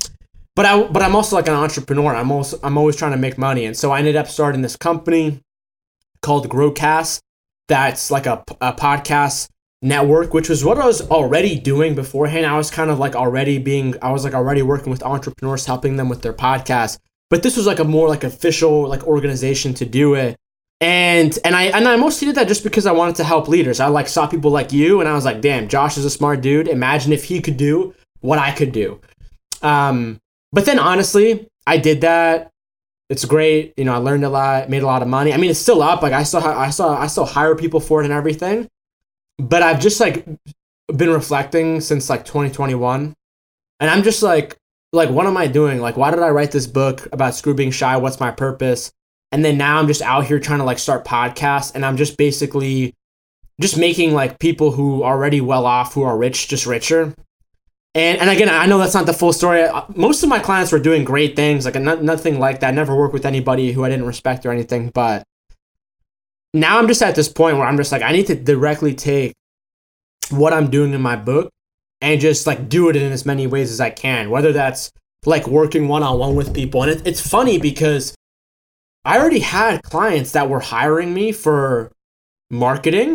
But I, but I'm also like an entrepreneur. I'm also, I'm always trying to make money, and so I ended up starting this company called Growcast. That's like a, a podcast network, which was what I was already doing beforehand. I was kind of like already being, I was like already working with entrepreneurs, helping them with their podcasts. But this was like a more like official like organization to do it, and and I and I mostly did that just because I wanted to help leaders. I like saw people like you, and I was like, damn, Josh is a smart dude. Imagine if he could do what I could do. Um. But then honestly, I did that. It's great. You know, I learned a lot, made a lot of money. I mean, it's still up. Like I still, I still, I still hire people for it and everything. But I've just like been reflecting since like twenty twenty-one. And I'm just like, like, what am I doing? Like, why did I write this book about Screw Being Shy? What's my purpose? And then now I'm just out here trying to like start podcasts. And I'm just basically just making like people who are already well off, who are rich, just richer. And and again, I know that's not the full story. Most of my clients were doing great things, like not, nothing like that. I never worked with anybody who I didn't respect or anything. But now I'm just at this point where I'm just like, I need to directly take what I'm doing in my book and just like do it in as many ways as I can, whether that's like working one-on-one with people. And it, it's funny because I already had clients that were hiring me for marketing,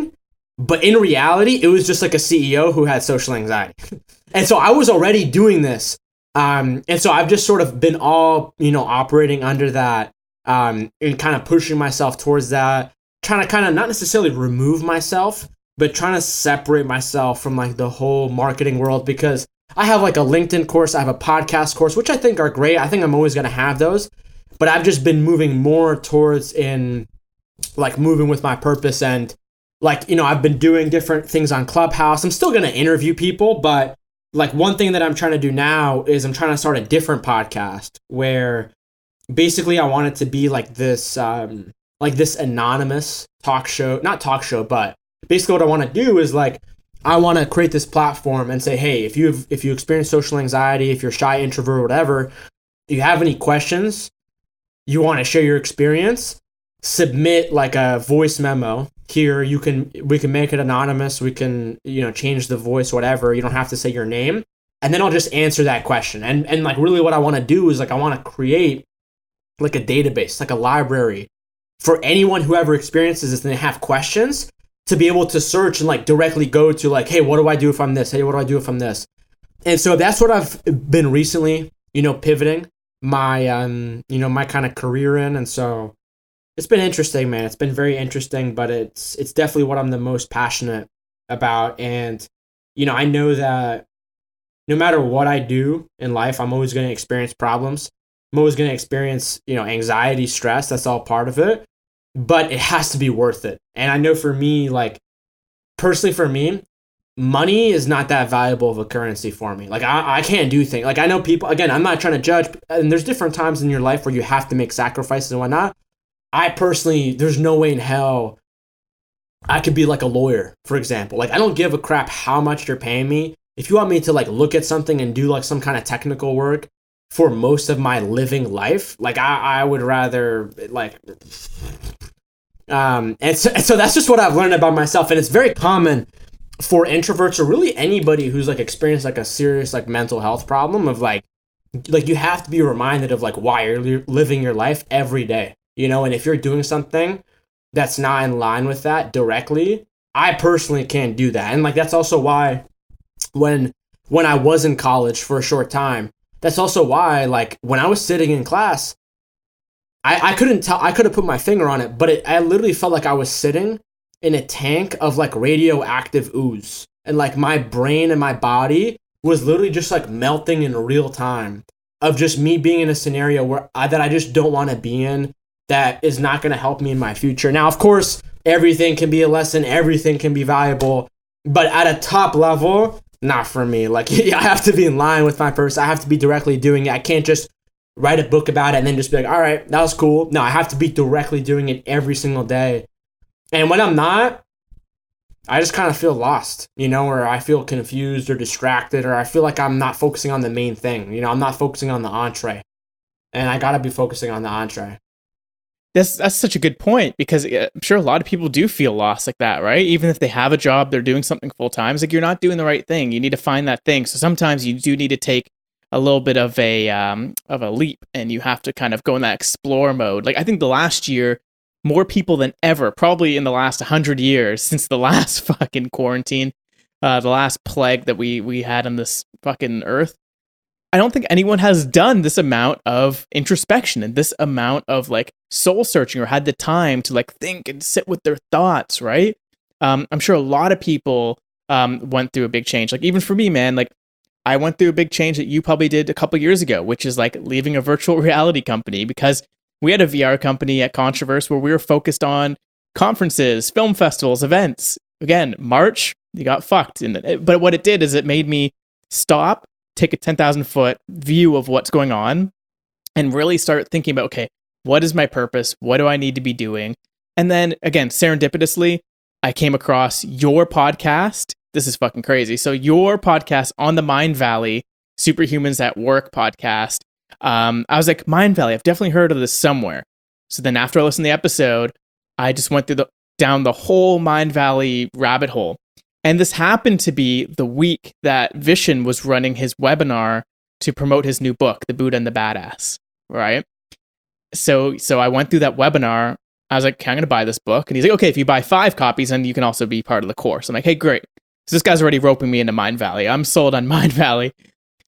but in reality, it was just like a C E O who had social anxiety. And so I was already doing this. Um, and so I've just sort of been all, you know, operating under that um, and kind of pushing myself towards that, trying to kind of not necessarily remove myself, but trying to separate myself from like the whole marketing world, because I have like a LinkedIn course. I have a podcast course, which I think are great. I think I'm always going to have those, but I've just been moving more towards in like moving with my purpose and, like, you know, I've been doing different things on Clubhouse. I'm still going to interview people, but like one thing that I'm trying to do now is I'm trying to start a different podcast where basically I want it to be like this, um, like this anonymous talk show, not talk show, but basically what I want to do is like, I want to create this platform and say, hey, if you've, if you experience social anxiety, if you're shy, introvert, whatever, you have any questions, you want to share your experience, submit like a voice memo. Here you can, we can make it anonymous. We can, you know, change the voice, whatever. You don't have to say your name. And then I'll just answer that question. And and like really what I want to do is like I want to create like a database, like a library for anyone who ever experiences this and they have questions to be able to search and like directly go to like, hey, what do I do if I'm this? Hey, what do I do if I'm this? And so that's what I've been recently, you know, pivoting my um, you know, my kind of career in. And so it's been interesting, man. It's been very interesting, but it's it's definitely what I'm the most passionate about. And, you know, I know that no matter what I do in life, I'm always going to experience problems. I'm always going to experience, you know, anxiety, stress. That's all part of it. but it has to be worth it. And I know for me, like personally for me, money is not that valuable of a currency for me. Like I, I can't do things. Like I know people, again, I'm not trying to judge, and there's different times in your life where you have to make sacrifices and whatnot. I personally, there's no way in hell I could be like a lawyer, for example. Like I don't give a crap how much you're paying me. If you want me to like look at something and do like some kind of technical work for most of my living life, like I, I would rather like, um, and so, and so that's just what I've learned about myself. And it's very common for introverts or really anybody who's like experienced like a serious like mental health problem of like, like you have to be reminded of like why you're li- living your life every day, you know? And if you're doing something that's not in line with that directly, I personally can't do that. And like, that's also why when, when I was in college for a short time, that's also why, like, when I was sitting in class, I, I couldn't tell, I could have put my finger on it, but it, I literally felt like I was sitting in a tank of, like, radioactive ooze. And, like, my brain and my body was literally just, like, melting in real time of just me being in a scenario where I, that I just don't want to be in, that is not going to help me in my future. Now, of course, everything can be a lesson. Everything can be valuable. But at a top level, not for me. Like, I have to be in line with my purpose. I have to be directly doing it. I can't just write a book about it and then just be like, all right, that was cool. No, I have to be directly doing it every single day. And when I'm not, I just kind of feel lost, you know, or I feel confused or distracted, or I feel like I'm not focusing on the main thing. You know, I'm not focusing on the entree, and I got to be focusing on the entree. That's, that's such a good point, because I'm sure a lot of people do feel lost like that, right? Even if they have a job, they're doing something full time. It's like, you're not doing the right thing. You need to find that thing. So sometimes you do need to take a little bit of a um, of a leap, and you have to kind of go in that explore mode. Like I think the last year, more people than ever, probably in the last one hundred years since the last fucking quarantine, uh, the last plague that we we had on this fucking earth, I don't think anyone has done this amount of introspection and this amount of like soul searching, or had the time to like think and sit with their thoughts, right? Um, I'm sure a lot of people um, went through a big change. Like even for me, man, like I went through a big change that you probably did a couple years ago, which is like leaving a virtual reality company, because we had a V R company at Controverse where we were focused on conferences, film festivals, events. Again, March, you got fucked. And but what it did is it made me stop, take a ten thousand foot view of what's going on, and really start thinking about, okay, what is my purpose? What do I need to be doing? And then again, serendipitously, I came across your podcast. This is fucking crazy. So your podcast on the Mindvalley, Superhumans at Work podcast. Um, I was like, Mindvalley, I've definitely heard of this somewhere. So then after I listened to the episode, I just went through the down the whole Mindvalley rabbit hole. And this happened to be the week that Vishen was running his webinar to promote his new book, The Buddha and the Badass, right? So so I went through that webinar. I was like, okay, I'm going to buy this book. And he's like, okay, if you buy five copies, then you can also be part of the course. I'm like, hey, great. So this guy's already roping me into Mindvalley. I'm sold on Mindvalley.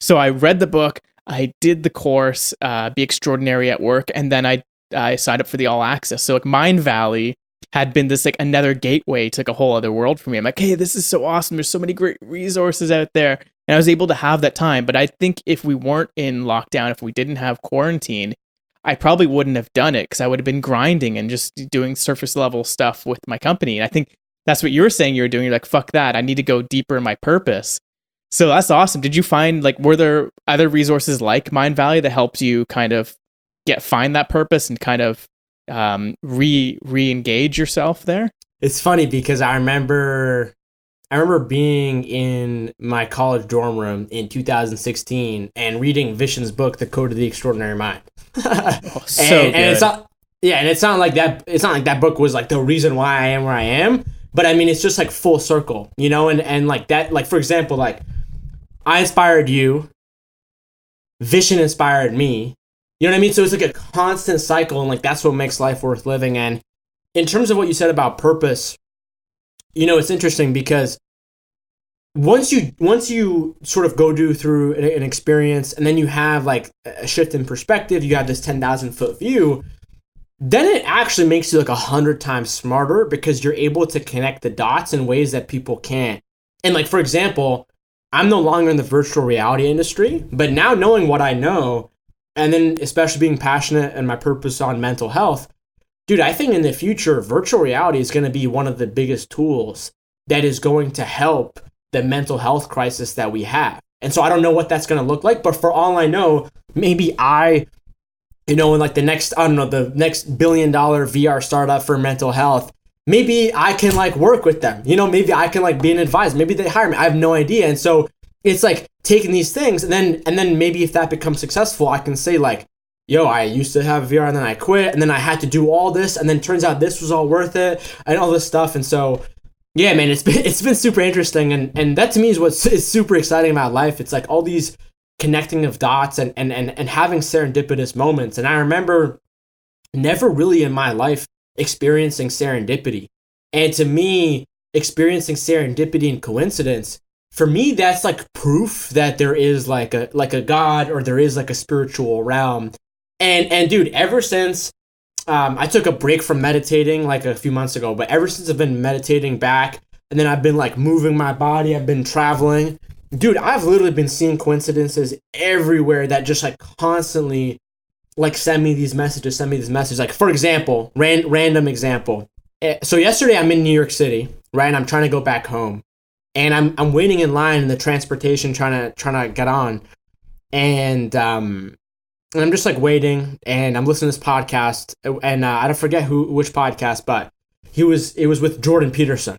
So I read the book. I did the course, uh, Be Extraordinary at Work. And then I, I signed up for the All Access. So like Mindvalley had been this like another gateway to like a whole other world for me. I'm like, hey, this is so awesome. There's so many great resources out there. And I was able to have that time. But I think if we weren't in lockdown, if we didn't have quarantine, I probably wouldn't have done it, because I would have been grinding and just doing surface level stuff with my company. And I think that's what you were saying you were doing. You're like, fuck that. I need to go deeper in my purpose. So that's awesome. Did you find like, were there other resources like Mindvalley that helped you kind of get, find that purpose and kind of um re re-engage yourself there? It's funny because I remember I remember being in my college dorm room in two thousand sixteen and reading Vishen's book, The Code of the Extraordinary Mind. oh, so and, good. And it's not, yeah, and it's not like that it's not like that book was like the reason why I am where I am, but I mean it's just like full circle, you know, and, and like that, like for example, like I inspired you, Vishen inspired me. You know what I mean? So it's like a constant cycle, and like that's what makes life worth living. And in terms of what you said about purpose, you know, it's interesting because once you once you sort of go do through an experience, and then you have like a shift in perspective, you have this ten thousand foot view, then it actually makes you like a hundred times smarter, because you're able to connect the dots in ways that people can't. And like for example, I'm no longer in the virtual reality industry, but now knowing what I know, and then especially being passionate and my purpose on mental health, dude, I think in the future, virtual reality is going to be one of the biggest tools that is going to help the mental health crisis that we have. And so I don't know what that's going to look like, but for all I know, maybe I, you know, in like the next, I don't know, the next billion dollar V R startup for mental health, maybe I can like work with them. You know, maybe I can like be an advisor. Maybe they hire me. I have no idea. And so it's like taking these things and then, and then maybe if that becomes successful, I can say like, yo, I used to have V R and then I quit and then I had to do all this and then turns out this was all worth it and all this stuff. And so, yeah, man, it's been, it's been super interesting. And, and that to me is what is super exciting about life. It's like all these connecting of dots and, and, and, and having serendipitous moments. And I remember never really in my life experiencing serendipity. And to me, experiencing serendipity and coincidence, for me, that's like proof that there is like a, like a God or there is like a spiritual realm. And and dude, ever since um, I took a break from meditating like a few months ago, but ever since I've been meditating back and then I've been like moving my body, I've been traveling, dude, I've literally been seeing coincidences everywhere that just like constantly like send me these messages, send me these messages. Like for example, ran- random example. So yesterday I'm in New York City, right? And I'm trying to go back home and I'm I'm waiting in line in the transportation trying to, trying to get on. And, um, And I'm just like waiting and I'm listening to this podcast and uh, I don't forget who, which podcast, but he was, it was with Jordan Peterson.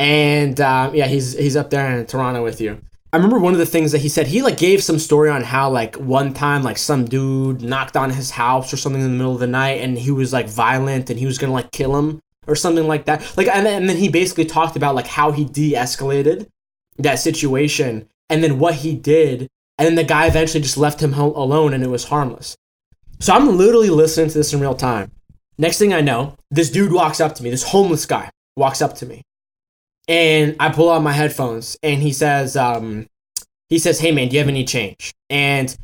And uh, yeah, he's, he's up there in Toronto with you. I remember one of the things that he said, he like gave some story on how like one time, like some dude knocked on his house or something in the middle of the night and he was like violent and he was going to like kill him or something like that. Like, and then, and then he basically talked about like how he de-escalated that situation and then what he did. And then the guy eventually just left him home alone and it was harmless. So I'm literally listening to this in real time. Next thing I know, this dude walks up to me. This homeless guy walks up to me. And I pull out my headphones and he says, um, he says, hey man, do you have any change? And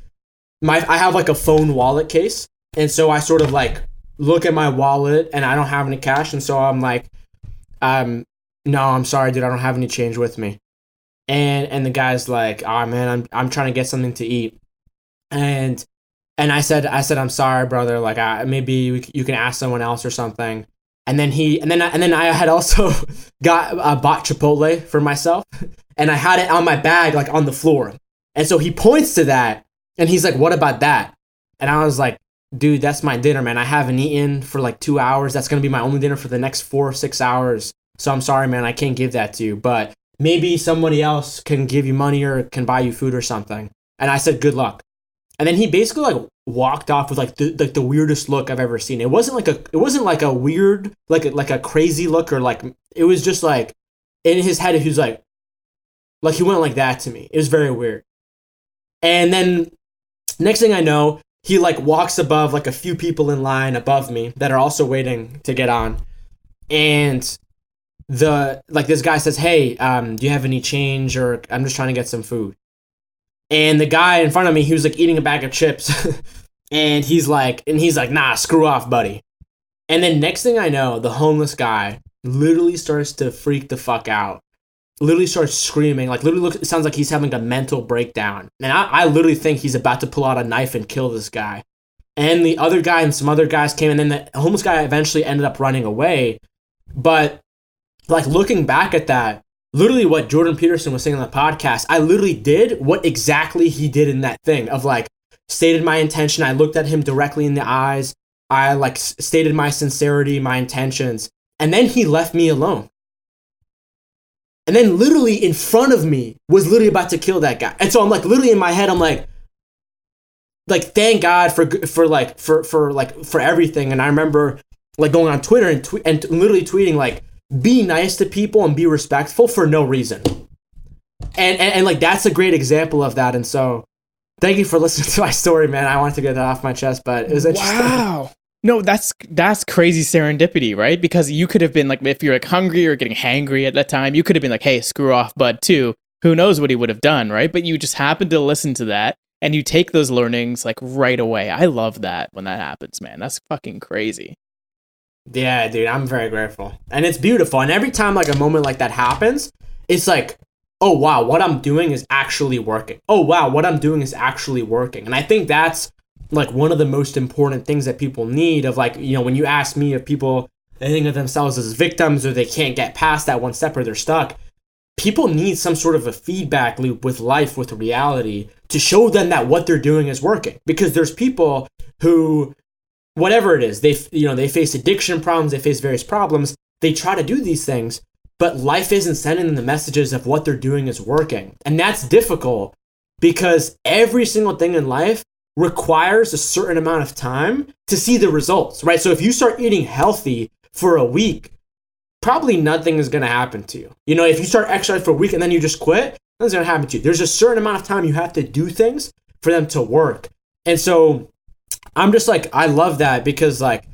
my I have like a phone wallet case. And so I sort of like look at my wallet and I don't have any cash. And so I'm like, um, no, I'm sorry, dude. I don't have any change with me. And and the guy's like, oh man, I'm I'm trying to get something to eat, and and I said I said I'm sorry, brother. Like I, maybe we, you can ask someone else or something. And then he and then I, and then I had also got uh, bought Chipotle for myself, and I had it on my bag like on the floor. And so he points to that, and he's like, what about that? And I was like, dude, that's my dinner, man. I haven't eaten for like two hours. That's gonna be my only dinner for the next four or six hours. So I'm sorry, man. I can't give that to you, but maybe somebody else can give you money or can buy you food or something. And I said, good luck. And then he basically like walked off with like the, like the weirdest look I've ever seen. It wasn't like a, it wasn't like a weird, like a, like a crazy look or like, it was just like in his head, he was like, like he went like that to me. It was very weird. And then next thing I know, he like walks above like a few people in line above me that are also waiting to get on. And the like this guy says, hey, um do you have any change? Or I'm just trying to get some food. And the guy in front of me, he was like eating a bag of chips and he's like and he's like nah, screw off, buddy. And then next thing I know, the homeless guy literally starts to freak the fuck out, literally starts screaming, like literally looks, it sounds like he's having a mental breakdown. And I, I literally think he's about to pull out a knife and kill this guy. And the other guy and some other guys came, and then the homeless guy eventually ended up running away. But like looking back at that, literally what Jordan Peterson was saying on the podcast, I literally did what exactly he did in that thing of like stated my intention. I looked at him directly in the eyes. I like stated my sincerity, my intentions, and then he left me alone. And then literally in front of me was literally about to kill that guy. And so I'm like, literally in my head, I'm like, like, thank God for, for like, for, for like, for everything. And I remember like going on Twitter and tw- and literally tweeting like, be nice to people and be respectful for no reason. And, and and like, that's a great example of that. And so thank you for listening to my story, man. I wanted to get that off my chest, but it was interesting. Wow. No, that's, that's crazy serendipity, right? Because you could have been like, if you're like hungry or getting hangry at that time, you could have been like, hey, screw off, bud, too. Who knows what he would have done, right? But you just happened to listen to that and you take those learnings like right away. I love that when that happens, man. That's fucking crazy. Yeah, dude, I'm very grateful. And it's beautiful. And every time like a moment like that happens, it's like, oh, wow, what I'm doing is actually working. Oh, wow, what I'm doing is actually working. And I think that's like one of the most important things that people need of like, you know, when you ask me if people, they think of themselves as victims or they can't get past that one step or they're stuck. People need some sort of a feedback loop with life, with reality, to show them that what they're doing is working. Because there's people who, whatever it is, they, you know, they face addiction problems, they face various problems, they try to do these things, but life isn't sending them the messages of what they're doing is working. And that's difficult because every single thing in life requires a certain amount of time to see the results, right? So if you start eating healthy for a week, probably nothing is going to happen to you. You know, if you start exercising for a week and then you just quit, nothing's going to happen to you. There's a certain amount of time you have to do things for them to work. And so I'm just like, I love that because like,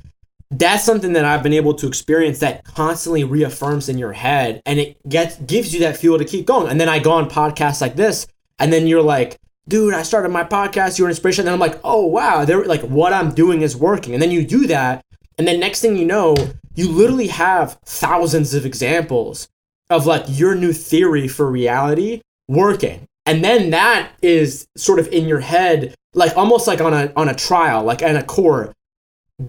that's something that I've been able to experience that constantly reaffirms in your head and it gets gives you that fuel to keep going. And then I go on podcasts like this and then you're like, dude, I started my podcast, you're an inspiration. And then I'm like, oh, wow, they're like what I'm doing is working. And then you do that. And then next thing you know, you literally have thousands of examples of like your new theory for reality working. And then that is sort of in your head, like almost like on a on a trial, like in a court.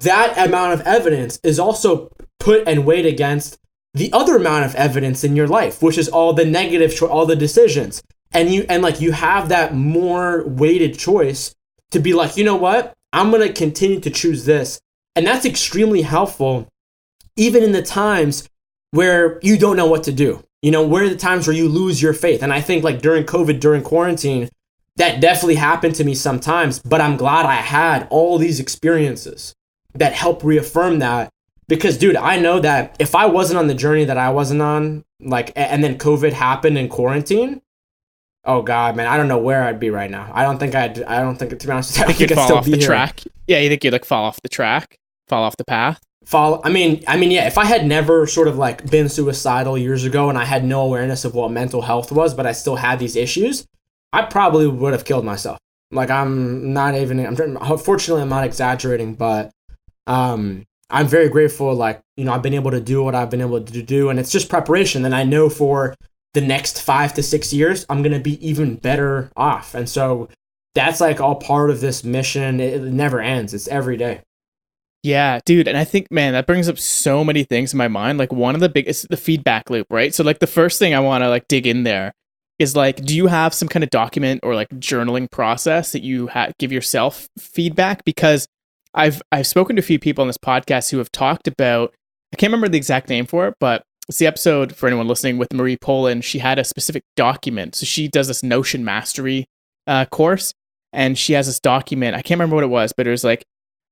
That amount of evidence is also put and weighed against the other amount of evidence in your life, which is all the negative, cho- all the decisions. And you and like you have that more weighted choice to be like, you know what? I'm going to continue to choose this. And that's extremely helpful. Even in the times where you don't know what to do, you know, where are the times where you lose your faith? And I think like during COVID, during quarantine, that definitely happened to me sometimes, but I'm glad I had all these experiences that help reaffirm that because dude, I know that if I wasn't on the journey that I wasn't on, like, and then COVID happened in quarantine, oh God, man, I don't know where I'd be right now. I don't think I'd, I don't think, to be honest, I think you'd fall off the track. Yeah. You think you'd like fall off the track, fall off the path. Follow, I mean, I mean, yeah, if I had never sort of like been suicidal years ago and I had no awareness of what mental health was, but I still had these issues, I probably would have killed myself. Like I'm not even, I'm fortunately I'm not exaggerating, but um, I'm very grateful. Like, you know, I've been able to do what I've been able to do and it's just preparation. And I know for the next five to six years, I'm going to be even better off. And so that's like all part of this mission. It, it never ends. It's every day. Yeah, dude. And I think, man, that brings up so many things in my mind. Like one of the biggest, the feedback loop, right? So like the first thing I want to like dig in there is like, do you have some kind of document or like journaling process that you ha- give yourself feedback? Because I've, I've spoken to a few people on this podcast who have talked about, I can't remember the exact name for it, but it's the episode for anyone listening with Marie Poulin. She had a specific document. So she does this Notion mastery uh, course and she has this document. I can't remember what it was, but it was like,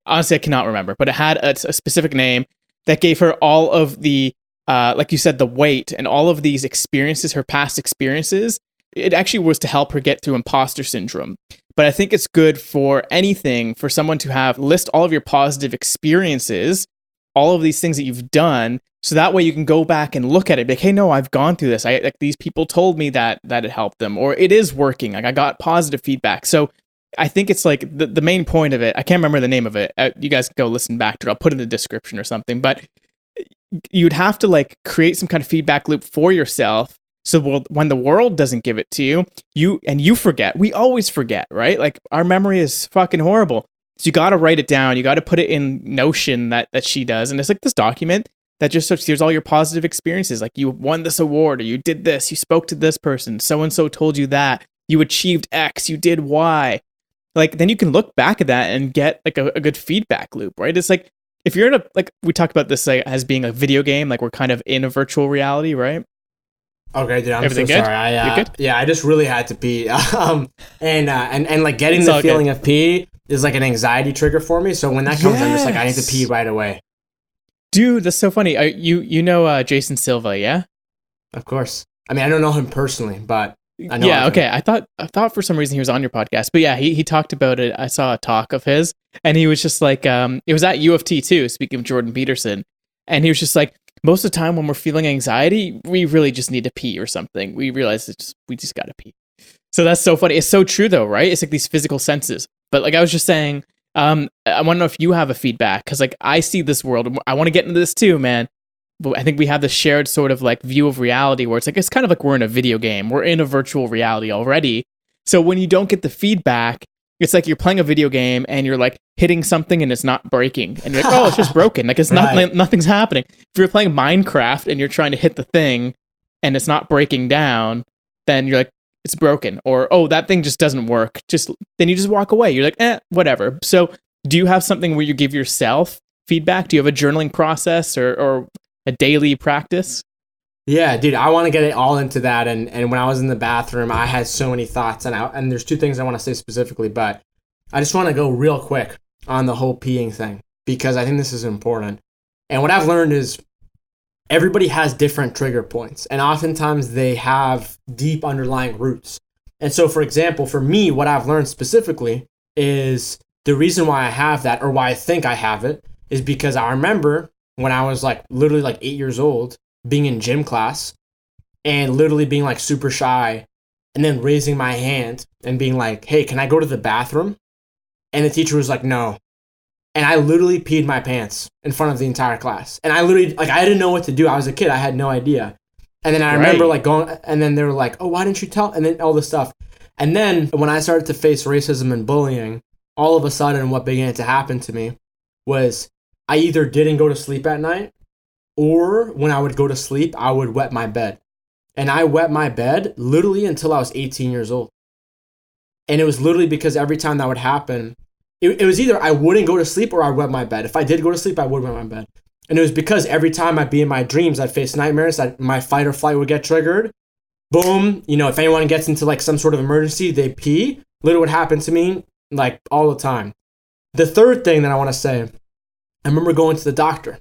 honestly, I cannot remember, but it had a, a specific name that gave her all of the, uh, like you said, the weight and all of these experiences, her past experiences. It actually was to help her get through imposter syndrome. But I think it's good for anything for someone to have list all of your positive experiences, all of these things that you've done. So that way you can go back and look at it, be like, hey, no, I've gone through this. I like these people told me that that it helped them or it is working. Like I got positive feedback. So I think it's like the, the main point of it. I can't remember the name of it. Uh, you guys can go listen back to it. I'll put it in the description or something, but you'd have to like create some kind of feedback loop for yourself. So when the world doesn't give it to you, you, and you forget, we always forget, right? Like our memory is fucking horrible. So you got to write it down. You got to put it in Notion that, that she does. And it's like this document that just starts, here's all your positive experiences. Like you won this award or you did this, you spoke to this person. So-and-so told you that you achieved X, you did Y. Like, then you can look back at that and get like a, a good feedback loop, right? It's like, if you're in a, like, we talked about this like, as being a video game, like we're kind of in a virtual reality, right? Okay, dude, I'm Everything so good? sorry. I, uh, good? Yeah, I just really had to pee. um, and, uh, and, and like getting it's the feeling good. of pee is like an anxiety trigger for me. So when that comes, yes. I'm just like, I need to pee right away. Dude, that's so funny. Uh, you, you know uh, Jason Silva, yeah? Of course. I mean, I don't know him personally, but... I know yeah. I okay. I thought, I thought for some reason he was on your podcast, but yeah, he, he talked about it. I saw a talk of his and he was just like, um, it was at U of T too, speaking of Jordan Peterson. And he was just like, most of the time when we're feeling anxiety, we really just need to pee or something. We realize it's just, we just got to pee. So that's so funny. It's so true though, right? It's like these physical senses, but like I was just saying, um, I want to know if you have a feedback. Cause like I see this world. I want to get into this too, man. But I think we have this shared sort of like view of reality where it's like, it's kind of like we're in a video game. We're in a virtual reality already. So when you don't get the feedback, it's like you're playing a video game and you're like hitting something and it's not breaking. And you're like, oh, it's just broken. Like it's not, right. nothing's happening. If you're playing Minecraft and you're trying to hit the thing and it's not breaking down, then you're like, it's broken. Or, oh, that thing just doesn't work. Just then you just walk away. You're like, eh, whatever. So do you have something where you give yourself feedback? Do you have a journaling process or, or a daily practice? Yeah, dude, I want to get it all into that. And and when I was in the bathroom, I had so many thoughts. And I, and there's two things I want to say specifically, but I just want to go real quick on the whole peeing thing, because I think this is important. And what I've learned is everybody has different trigger points, and oftentimes they have deep underlying roots. And so, for example, for me, what I've learned specifically is the reason why I have that, or why I think I have it, is because I remember when I was like literally like eight years old, being in gym class and literally being like super shy, and then raising my hand and being like, hey, can I go to the bathroom? And the teacher was like, no. And I literally peed my pants in front of the entire class. And I literally, like, I didn't know what to do. I was a kid. I had no idea. And then I right. remember like going, and then they were like, oh, why didn't you tell? And then all this stuff. And then when I started to face racism and bullying, all of a sudden what began to happen to me was I either didn't go to sleep at night, or when I would go to sleep, I would wet my bed. And I wet my bed literally until I was eighteen years old. And it was literally because every time that would happen, it, it was either I wouldn't go to sleep or I wet my bed. If I did go to sleep, I would wet my bed. And it was because every time I'd be in my dreams, I'd face nightmares, I'd, my fight or flight would get triggered. Boom. You know, if anyone gets into like some sort of emergency, they pee. Literally what happened to me like all the time. The third thing that I want to say, I remember going to the doctor,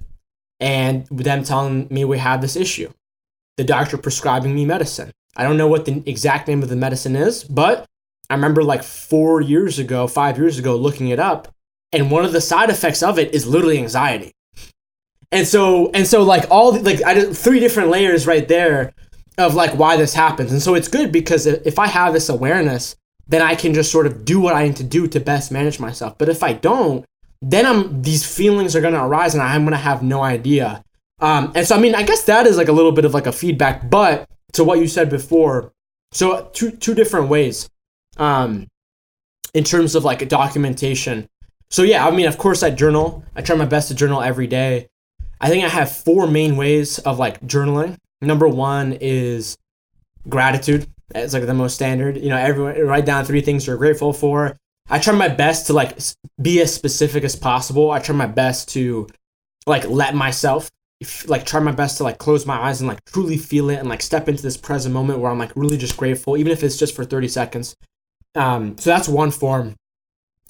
and them telling me we had this issue. The doctor prescribing me medicine. I don't know what the exact name of the medicine is, but I remember like four years ago, five years ago, looking it up. And one of the side effects of it is literally anxiety. And so, and so like all the, like I did three different layers right there of like why this happens. And so it's good because if I have this awareness, then I can just sort of do what I need to do to best manage myself. But if I don't, then I'm, these feelings are going to arise and I'm going to have no idea. Um, and so, I mean, I guess that is like a little bit of like a feedback, but to what you said before, so two two different ways um, in terms of like documentation. So yeah, I mean, of course I journal. I try my best to journal every day. I think I have four main ways of like journaling. Number one is gratitude. It's like the most standard, you know, everyone write down three things you're grateful for. I try my best to like be as specific as possible. I try my best to like let myself like try my best to like close my eyes and like truly feel it and like step into this present moment where I'm like really just grateful, even if it's just for thirty seconds. Um, so that's one form.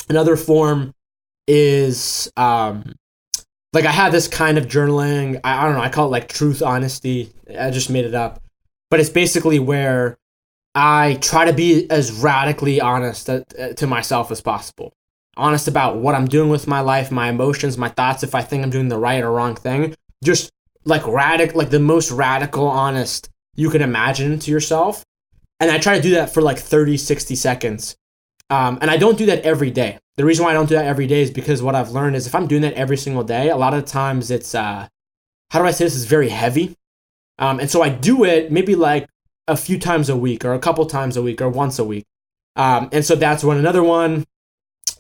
Another form is um, like I have this kind of journaling. I, I don't know. I call it like truth, honesty. I just made it up, but it's basically where I try to be as radically honest to myself as possible. Honest about what I'm doing with my life, my emotions, my thoughts, if I think I'm doing the right or wrong thing. Just like radic, like the most radical honest you can imagine to yourself. And I try to do that for like thirty, sixty seconds. Um, and I don't do that every day. The reason why I don't do that every day is because what I've learned is if I'm doing that every single day, a lot of times it's, uh, how do I say this, is very heavy. Um, and so I do it maybe like a few times a week or a couple times a week or once a week. Um, and so that's one. Another one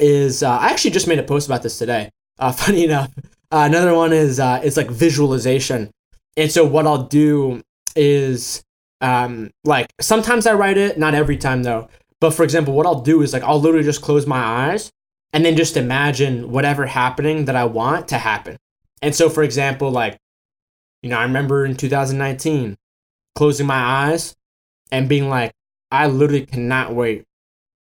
is, uh, I actually just made a post about this today. Uh, funny enough, uh, another one is, uh, it's like visualization. And so what I'll do is, um, like sometimes I write it, not every time though, but for example, what I'll do is like, I'll literally just close my eyes and then just imagine whatever happening that I want to happen. And so for example, like, you know, I remember in two thousand nineteen, closing my eyes and being like, I literally cannot wait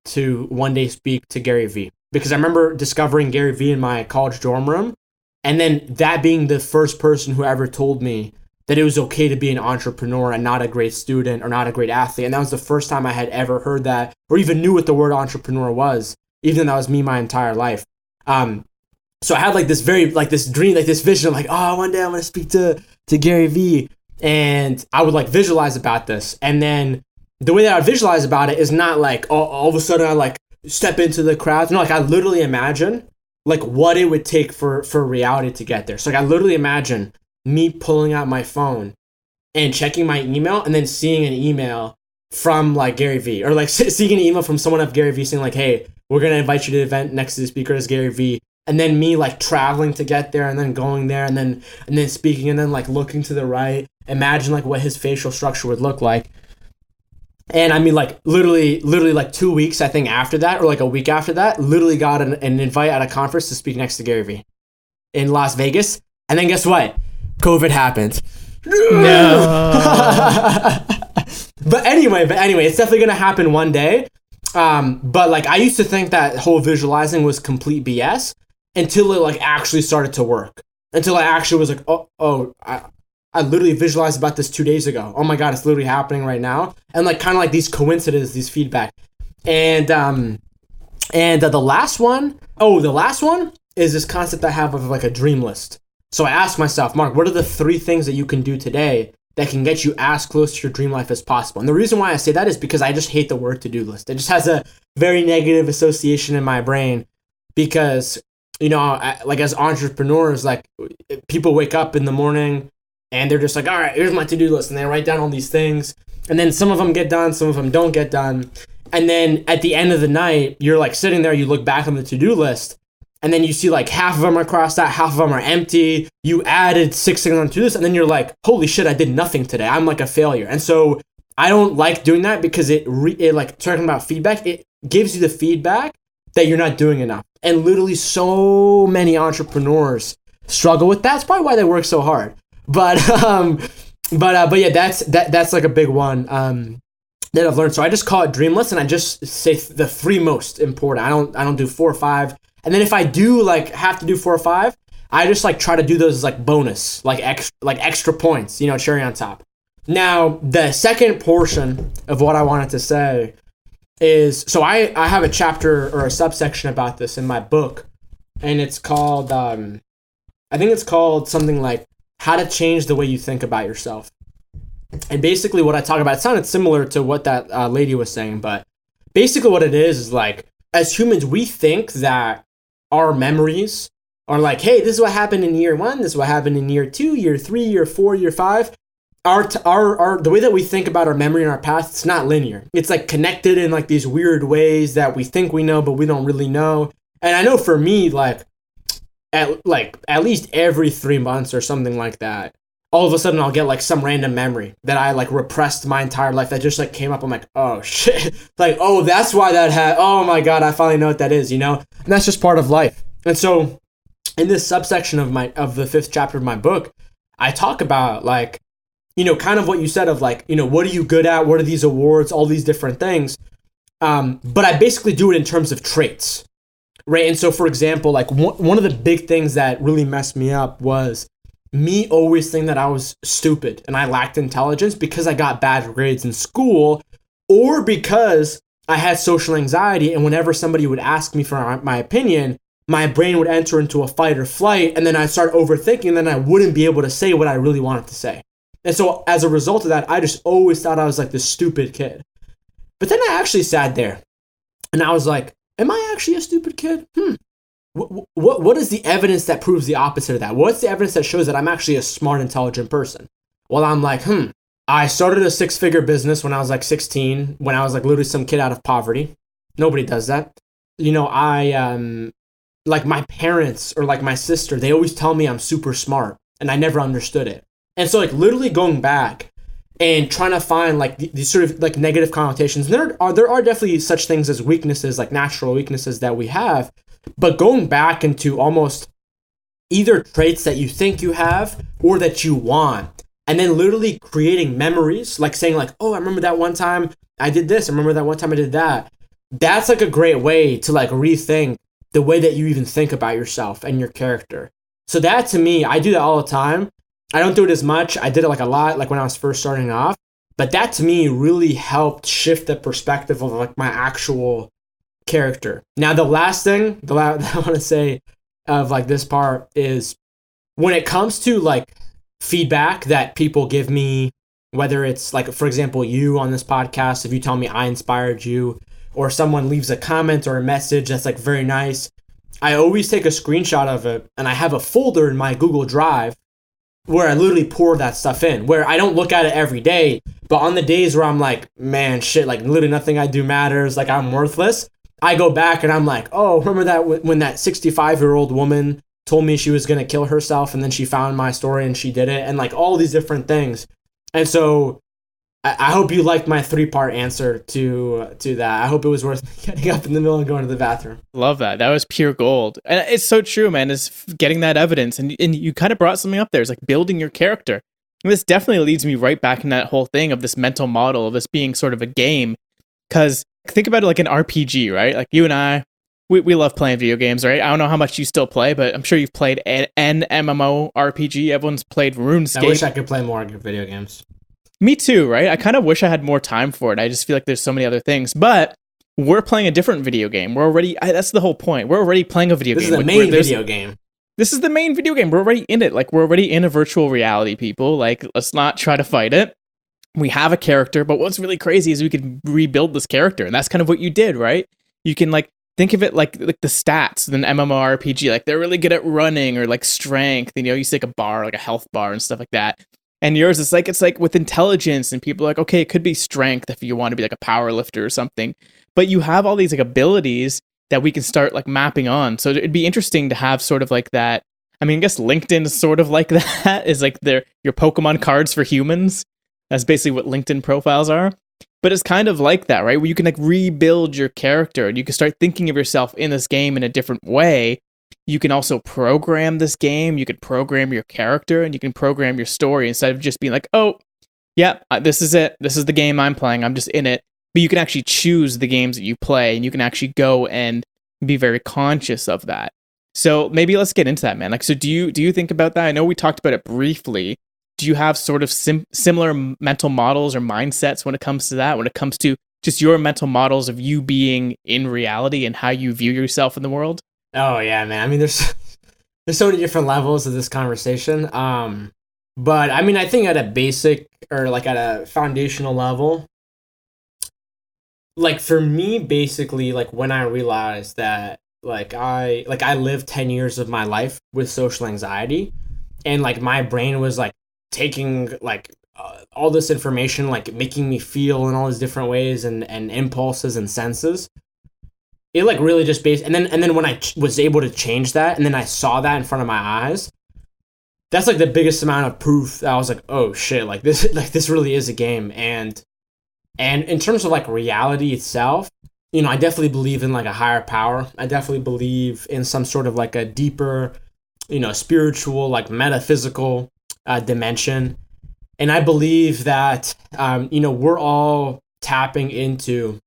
to one day speak to Gary Vee. Because I remember discovering Gary Vee in my college dorm room. And then that being the first person who ever told me that it was okay to be an entrepreneur and not a great student or not a great athlete. And that was the first time I had ever heard that or even knew what the word entrepreneur was, even though that was me my entire life. Um, so I had like this very, like this dream, like this vision of like, oh, one day I'm going to speak to to Gary Vee. And I would like visualize about this. And then the way that I visualize about it is not like all, all of a sudden I like step into the crowd. No, like I literally imagine like what it would take for, for reality to get there. So like I literally imagine me pulling out my phone and checking my email and then seeing an email from like Gary Vee or like seeing an email from someone of Gary Vee saying like, hey, We're going to invite you to the event. Next to the speaker is Gary Vee. And then me like traveling to get there and then going there and then and then speaking and then like looking to the right. Imagine like what his facial structure would look like. And I mean like literally, literally like two weeks, I think after that or like a week after that, literally got an, an invite at a conference to speak next to Gary Vee in Las Vegas. And then guess what? COVID happened. No. But anyway, but anyway, it's definitely going to happen one day. Um, but like I used to think that whole visualizing was complete B S until it like actually started to work. Until I actually was like, oh, oh I, I literally visualized about this two days ago. Oh my God, it's literally happening right now. And like kind of like these coincidences, these feedback. And um, and uh, the last one, oh, the last one is this concept I have of like a dream list. So I asked myself, Mark, what are the three things that you can do today that can get you as close to your dream life as possible? And the reason why I say that is because I just hate the word to-do list. It just has a very negative association in my brain because, you know, I, like as entrepreneurs, like people wake up in the morning and they're just like, all right, here's my to-do list. And they write down all these things. And then some of them get done, some of them don't get done. And then at the end of the night, you're like sitting there, you look back on the to-do list. And then you see like half of them are crossed out, half of them are empty. You added six things onto this, and then you're like, holy shit, I did nothing today. I'm like a failure. And so I don't like doing that because it, re- it like talking about feedback, it gives you the feedback that you're not doing enough. And literally so many entrepreneurs struggle with that. That's probably why they work so hard. But, um, but, uh, but yeah, that's, that, that's like a big one, um, that I've learned. So I just call it dream list, and I just say the three most important. I don't, I don't do four or five. And then if I do like have to do four or five, I just like try to do those as like bonus, like extra, like extra points, you know, cherry on top. Now, the second portion of what I wanted to say is, so I, I have a chapter or a subsection about this in my book, and it's called, um, I think it's called something like how to change the way you think about yourself. And basically what I talk about, it sounded similar to what that uh, lady was saying, but basically what it is is like, as humans, we think that our memories are like, hey, this is what happened in year one, this is what happened in year two, year three, year four, year five. Our, t- our, our, the way that we think about our memory and our past, it's not linear. It's like connected in like these weird ways that we think we know, but we don't really know. And I know for me, like, at like at least every three months or something like that, all of a sudden I'll get like some random memory that I like repressed my entire life that just like came up. I'm like, oh shit. Like, oh, that's why that had, oh my God, I finally know what that is, you know? And that's just part of life. And so in this subsection of my, of the fifth chapter of my book, I talk about like, you know, kind of what you said of like, you know, what are you good at? What are these awards? All these different things. Um, but I basically do it in terms of traits, right? And so for example, like one, one of the big things that really messed me up was me always think that I was stupid and I lacked intelligence because I got bad grades in school or because I had social anxiety. And whenever somebody would ask me for my opinion, my brain would enter into a fight or flight. And then I'd start overthinking. And then I wouldn't be able to say what I really wanted to say. And so as a result of that, I just always thought I was like this stupid kid. But then I actually sat there and I was like, am I actually a stupid kid? Hmm. What, what what is the evidence that proves the opposite of that? What's the evidence that shows that I'm actually a smart, intelligent person? Well, I'm like, hmm, I started a six-figure business when I was like sixteen, when I was like literally some kid out of poverty. Nobody does that. You know, I, um, like my parents or like my sister, they always tell me I'm super smart and I never understood it. And so like literally going back and trying to find like these sort of like negative connotations, there are, there are definitely such things as weaknesses, like natural weaknesses that we have. But going back into almost either traits that you think you have or that you want, and then literally creating memories, like saying like, oh, I remember that one time I did this. I remember that one time I did that. That's like a great way to like rethink the way that you even think about yourself and your character. So that to me, I do that all the time. I don't do it as much. I did it like a lot, like when I was first starting off. But that to me really helped shift the perspective of like my actual character. Now, the last thing the la- that I want to say of like this part is when it comes to like feedback that people give me, whether it's like, for example, you on this podcast, if you tell me I inspired you or someone leaves a comment or a message that's like very nice, I always take a screenshot of it and I have a folder in my Google Drive where I literally pour that stuff in, where I don't look at it every day, but on the days where I'm like, man, shit, like literally nothing I do matters, like I'm worthless. I go back and I'm like, oh, remember that w- when that sixty-five-year-old woman told me she was going to kill herself and then she found my story and she did it, and like all these different things. And so I, I hope you liked my three-part answer to uh, to that. I hope it was worth getting up in the middle and going to the bathroom. Love that. That was pure gold. And it's so true, man, is getting that evidence. And, and you kind of brought something up there. It's like building your character. And this definitely leads me right back in that whole thing of this mental model of this being sort of a game. Because think about it like an R P G, right? Like you and I, we, we love playing video games, right? I don't know how much you still play, but I'm sure you've played an MMORPG. Everyone's played RuneScape. I wish I could play more video games. Me too, right? I kind of wish I had more time for it. I just feel like there's so many other things. But we're playing a different video game. We're already, that's the whole point. We're already playing a video this game. This is the main video game. This is the main video game. We're already in it. Like, we're already in a virtual reality, people. Like, let's not try to fight it. We have a character, but what's really crazy is we can rebuild this character. And that's kind of what you did, right? You can, like, think of it like like the stats in an MMORPG. Like, they're really good at running or, like, strength. You know, you take a bar, like a health bar and stuff like that. And yours is like, it's like with intelligence, and people are like, okay, it could be strength if you want to be like a power lifter or something. But you have all these like abilities that we can start like mapping on. So it'd be interesting to have sort of like that. I mean, I guess LinkedIn is sort of like that, is like their your Pokemon cards for humans. That's basically what LinkedIn profiles are. But it's kind of like that, right? Where you can like rebuild your character and you can start thinking of yourself in this game in a different way. You can also program this game. You could program your character and you can program your story instead of just being like, oh, yeah, this is it. This is the game I'm playing. I'm just in it. But you can actually choose the games that you play and you can actually go and be very conscious of that. So maybe let's get into that, man. Like, so do you do you think about that? I know we talked about it briefly. Do you have sort of sim- similar mental models or mindsets when it comes to that? When it comes to just your mental models of you being in reality and how you view yourself in the world? Oh, yeah, man. I mean, there's there's so many different levels of this conversation. Um, but I mean, I think at a basic or like at a foundational level, like for me, basically, like when I realized that like I like I lived ten years of my life with social anxiety, and like my brain was like taking like uh, all this information, like making me feel in all these different ways and, and impulses and senses. It like really just based, and then and then when I ch- was able to change that, and then I saw that in front of my eyes, that's like the biggest amount of proof that I was like, oh shit, like this, like this really is a game. And and in terms of like reality itself, you know, I definitely believe in like a higher power. I definitely believe in some sort of like a deeper, you know, spiritual, like metaphysical uh, dimension, and I believe that um, you know, we're all tapping into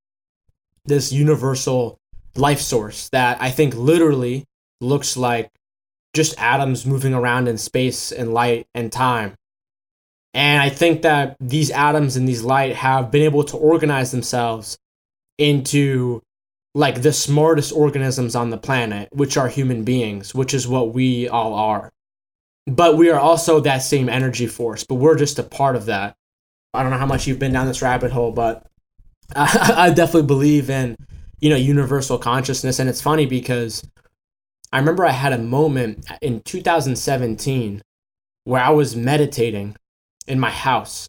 this universal life source that I think literally looks like just atoms moving around in space and light and time. And I think that these atoms and these light have been able to organize themselves into like the smartest organisms on the planet, which are human beings, which is what we all are. But we are also that same energy force, but we're just a part of that. I don't know how much you've been down this rabbit hole, but I, I definitely believe in, you know, universal consciousness. And it's funny because I remember I had a moment in two thousand seventeen where I was meditating in my house,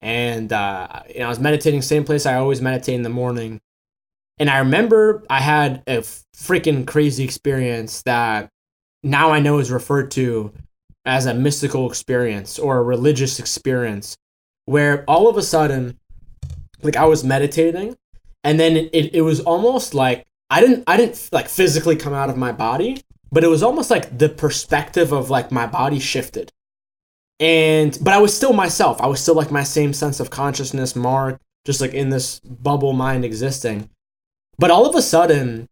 and uh, you know, I was meditating same place I always meditate in the morning. And I remember I had a freaking crazy experience that now I know is referred to as a mystical experience or a religious experience, where all of a sudden, like I was meditating. And then it, it was almost like I didn't I didn't like physically come out of my body, but it was almost like the perspective of like my body shifted. And but I was still myself. I was still like my same sense of consciousness, Mark, just like in this bubble mind existing. But all of a sudden,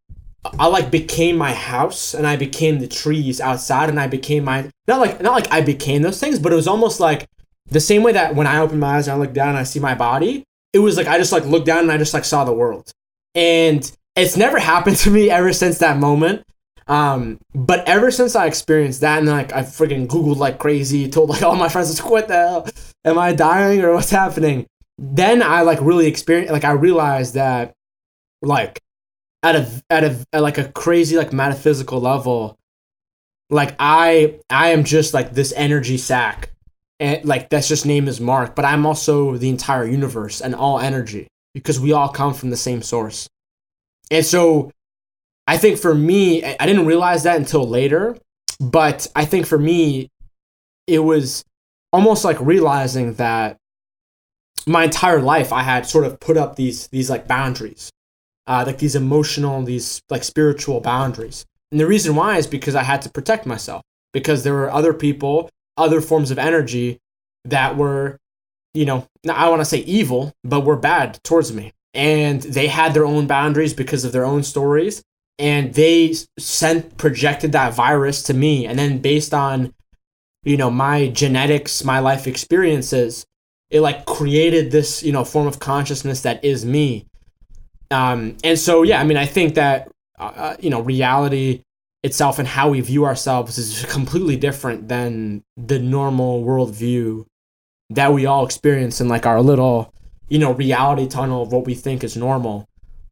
I like became my house, and I became the trees outside, and I became my not like not like I became those things, but it was almost like the same way that when I open my eyes and I look down and I see my body. It was like, I just like looked down and I just like saw the world. And it's never happened to me ever since that moment. Um, but ever since I experienced that, and then, like I freaking Googled like crazy, told like all my friends, like, what the hell? Am I dying or what's happening? Then I like really experienced, like I realized that like at a, at a, at like a crazy, like metaphysical level, like I, I am just like this energy sack. And like that's just name is Mark, but I'm also the entire universe and all energy, because we all come from the same source. And so I think for me, I didn't realize that until later, but I think for me, it was almost like realizing that my entire life I had sort of put up these these like boundaries, uh, like these emotional, these like spiritual boundaries. And the reason why is because I had to protect myself, because there were other people, other forms of energy that were, you know, I want to say evil, but were bad towards me. And they had their own boundaries because of their own stories. And they sent, projected that virus to me. And then based on, you know, my genetics, my life experiences, it like created this, you know, form of consciousness that is me. Um, and so, yeah, I mean, I think that, uh, you know, reality itself and how we view ourselves is completely different than the normal worldview that we all experience in like our little, you know, reality tunnel of what we think is normal.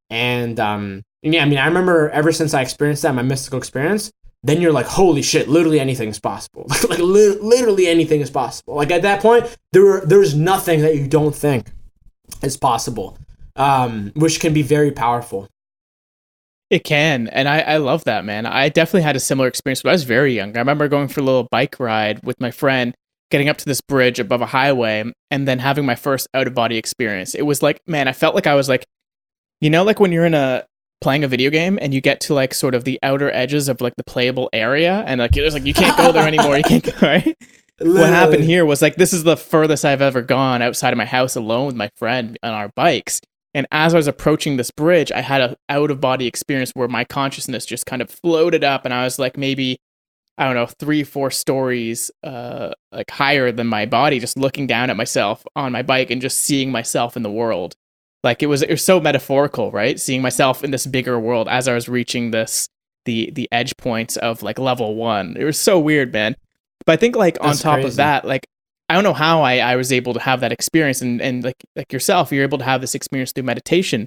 And, um, yeah, I mean, I remember ever since I experienced that, my mystical experience, then you're like, holy shit, literally anything is possible. Like, li- literally anything is possible. Like, at that point, there were, there's nothing that you don't think is possible, um, which can be very powerful. It can. And I, I love that, man. I definitely had a similar experience when I was very young. I remember going for a little bike ride with my friend, getting up to this bridge above a highway, and then having my first out-of-body experience. It was like, man, I felt like I was like, you know, like when you're in a... playing a video game and you get to like sort of the outer edges of like the playable area and like there's like you can't go there anymore, you can't go, right? Literally. What happened here was like this is the furthest I've ever gone outside of my house alone with my friend on our bikes. And as I was approaching this bridge, I had an out of body experience where my consciousness just kind of floated up and I was like maybe, I don't know, three, four stories uh like higher than my body, just looking down at myself on my bike and just seeing myself in the world. Like it was, it was so metaphorical, right? Seeing myself in this bigger world as I was reaching this, the the edge points of like level one. It was so weird, man. But I think like on That's top crazy. Of that, like, I don't know how I, I was able to have that experience and, and like, like yourself, you're able to have this experience through meditation.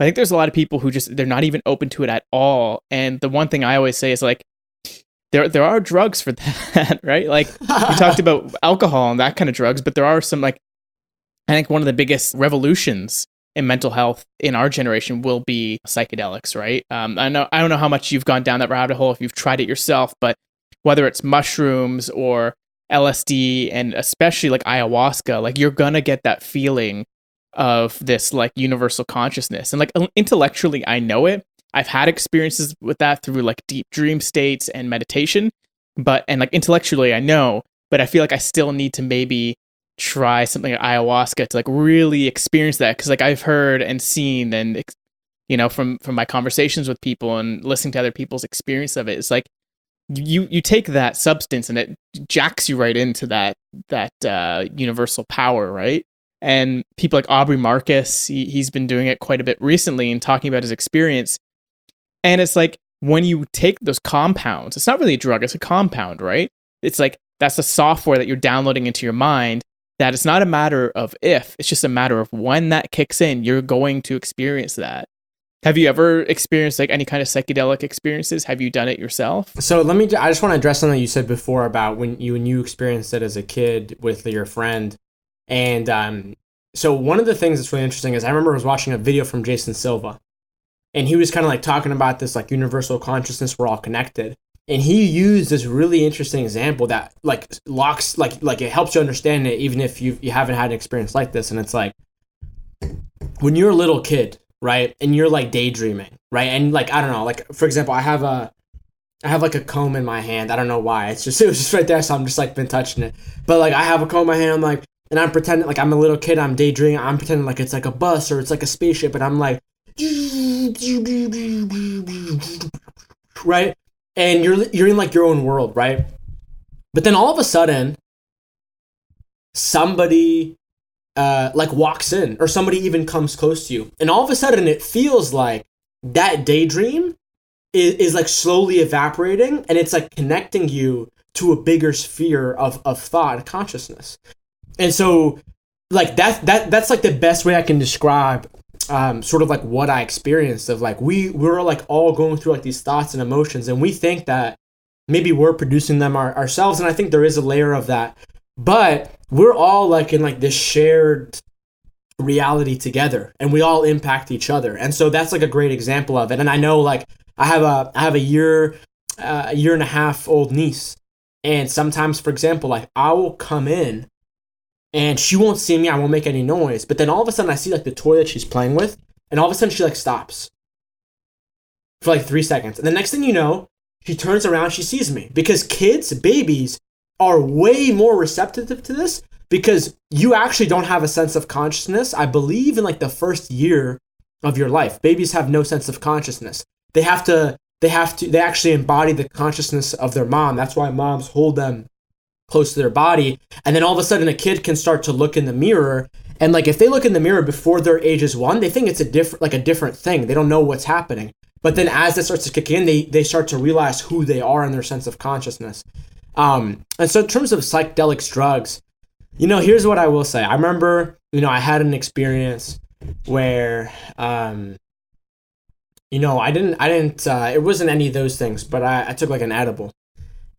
I think there's a lot of people who just, they're not even open to it at all. And the one thing I always say is like, there there are drugs for that, right? Like we talked about alcohol and that kind of drugs, but there are some like, I think one of the biggest revolutions in mental health in our generation will be psychedelics, right? Um, I know I don't know how much you've gone down that rabbit hole if you've tried it yourself, but whether it's mushrooms or L S D and especially like ayahuasca, like you're gonna get that feeling of this like universal consciousness. And like intellectually, I know it. I've had experiences with that through like deep dream states and meditation, but and like intellectually, I know, but I feel like I still need to maybe try something like ayahuasca to like really experience that, because like I've heard and seen and you know from from my conversations with people and listening to other people's experience of it, it's like you you take that substance and it jacks you right into that that uh universal power, right? And people like Aubrey Marcus, he, he's been doing it quite a bit recently and talking about his experience, and it's like when you take those compounds, it's not really a drug, it's a compound, right? It's like that's the software that you're downloading into your mind. That it's not a matter of if, it's just a matter of when that kicks in, you're going to experience that. Have you ever experienced like any kind of psychedelic experiences? Have you done it yourself? So let me, I just want to address something you said before about when you, when you experienced it as a kid with your friend. And um, so one of the things that's really interesting is I remember I was watching a video from Jason Silva, and he was kind of like talking about this like universal consciousness, we're all connected. And he used this really interesting example that like locks, like, like it helps you understand it, even if you you haven't had an experience like this. And it's like, when you're a little kid, right? And you're like daydreaming, right? And like, I don't know, like, for example, I have a, I have like a comb in my hand. I don't know why. It's just, it was just right there. So I'm just like been touching it, but like I have a comb in my hand. I'm like, and I'm pretending like I'm a little kid. I'm daydreaming. I'm pretending like it's like a bus or it's like a spaceship. And I'm like, right? And you're you're in like your own world, right? But then all of a sudden, somebody uh, like walks in, or somebody even comes close to you, and all of a sudden it feels like that daydream is, is like slowly evaporating, and it's like connecting you to a bigger sphere of of thought and consciousness. And so, like that that that's like the best way I can describe. Um, sort of like what I experienced of like we we're like all going through like these thoughts and emotions, and we think that maybe we're producing them our, ourselves, and I think there is a layer of that, but we're all like in like this shared reality together, and we all impact each other. And so that's like a great example of it. And I know, like, I have a I have a year uh, a year and a half old niece, and sometimes, for example, like I will come in and she won't see me, I won't make any noise, but then all of a sudden I see like the toy that she's playing with, and all of a sudden she like stops for like three seconds, and the next thing you know, she turns around, she sees me, because kids, babies are way more receptive to this, because you actually don't have a sense of consciousness, I believe, in like the first year of your life. Babies have no sense of consciousness. They have to, they have to, they actually embody the consciousness of their mom. That's why moms hold them close to their body. And then all of a sudden a kid can start to look in the mirror. And like, if they look in the mirror before their age is one, they think it's a different, like a different thing. They don't know what's happening. But then as that starts to kick in, they, they start to realize who they are and their sense of consciousness. Um, and so in terms of psychedelics, drugs, you know, here's what I will say. I remember, you know, I had an experience where, um, you know, I didn't, I didn't, uh, it wasn't any of those things, but I, I took like an edible,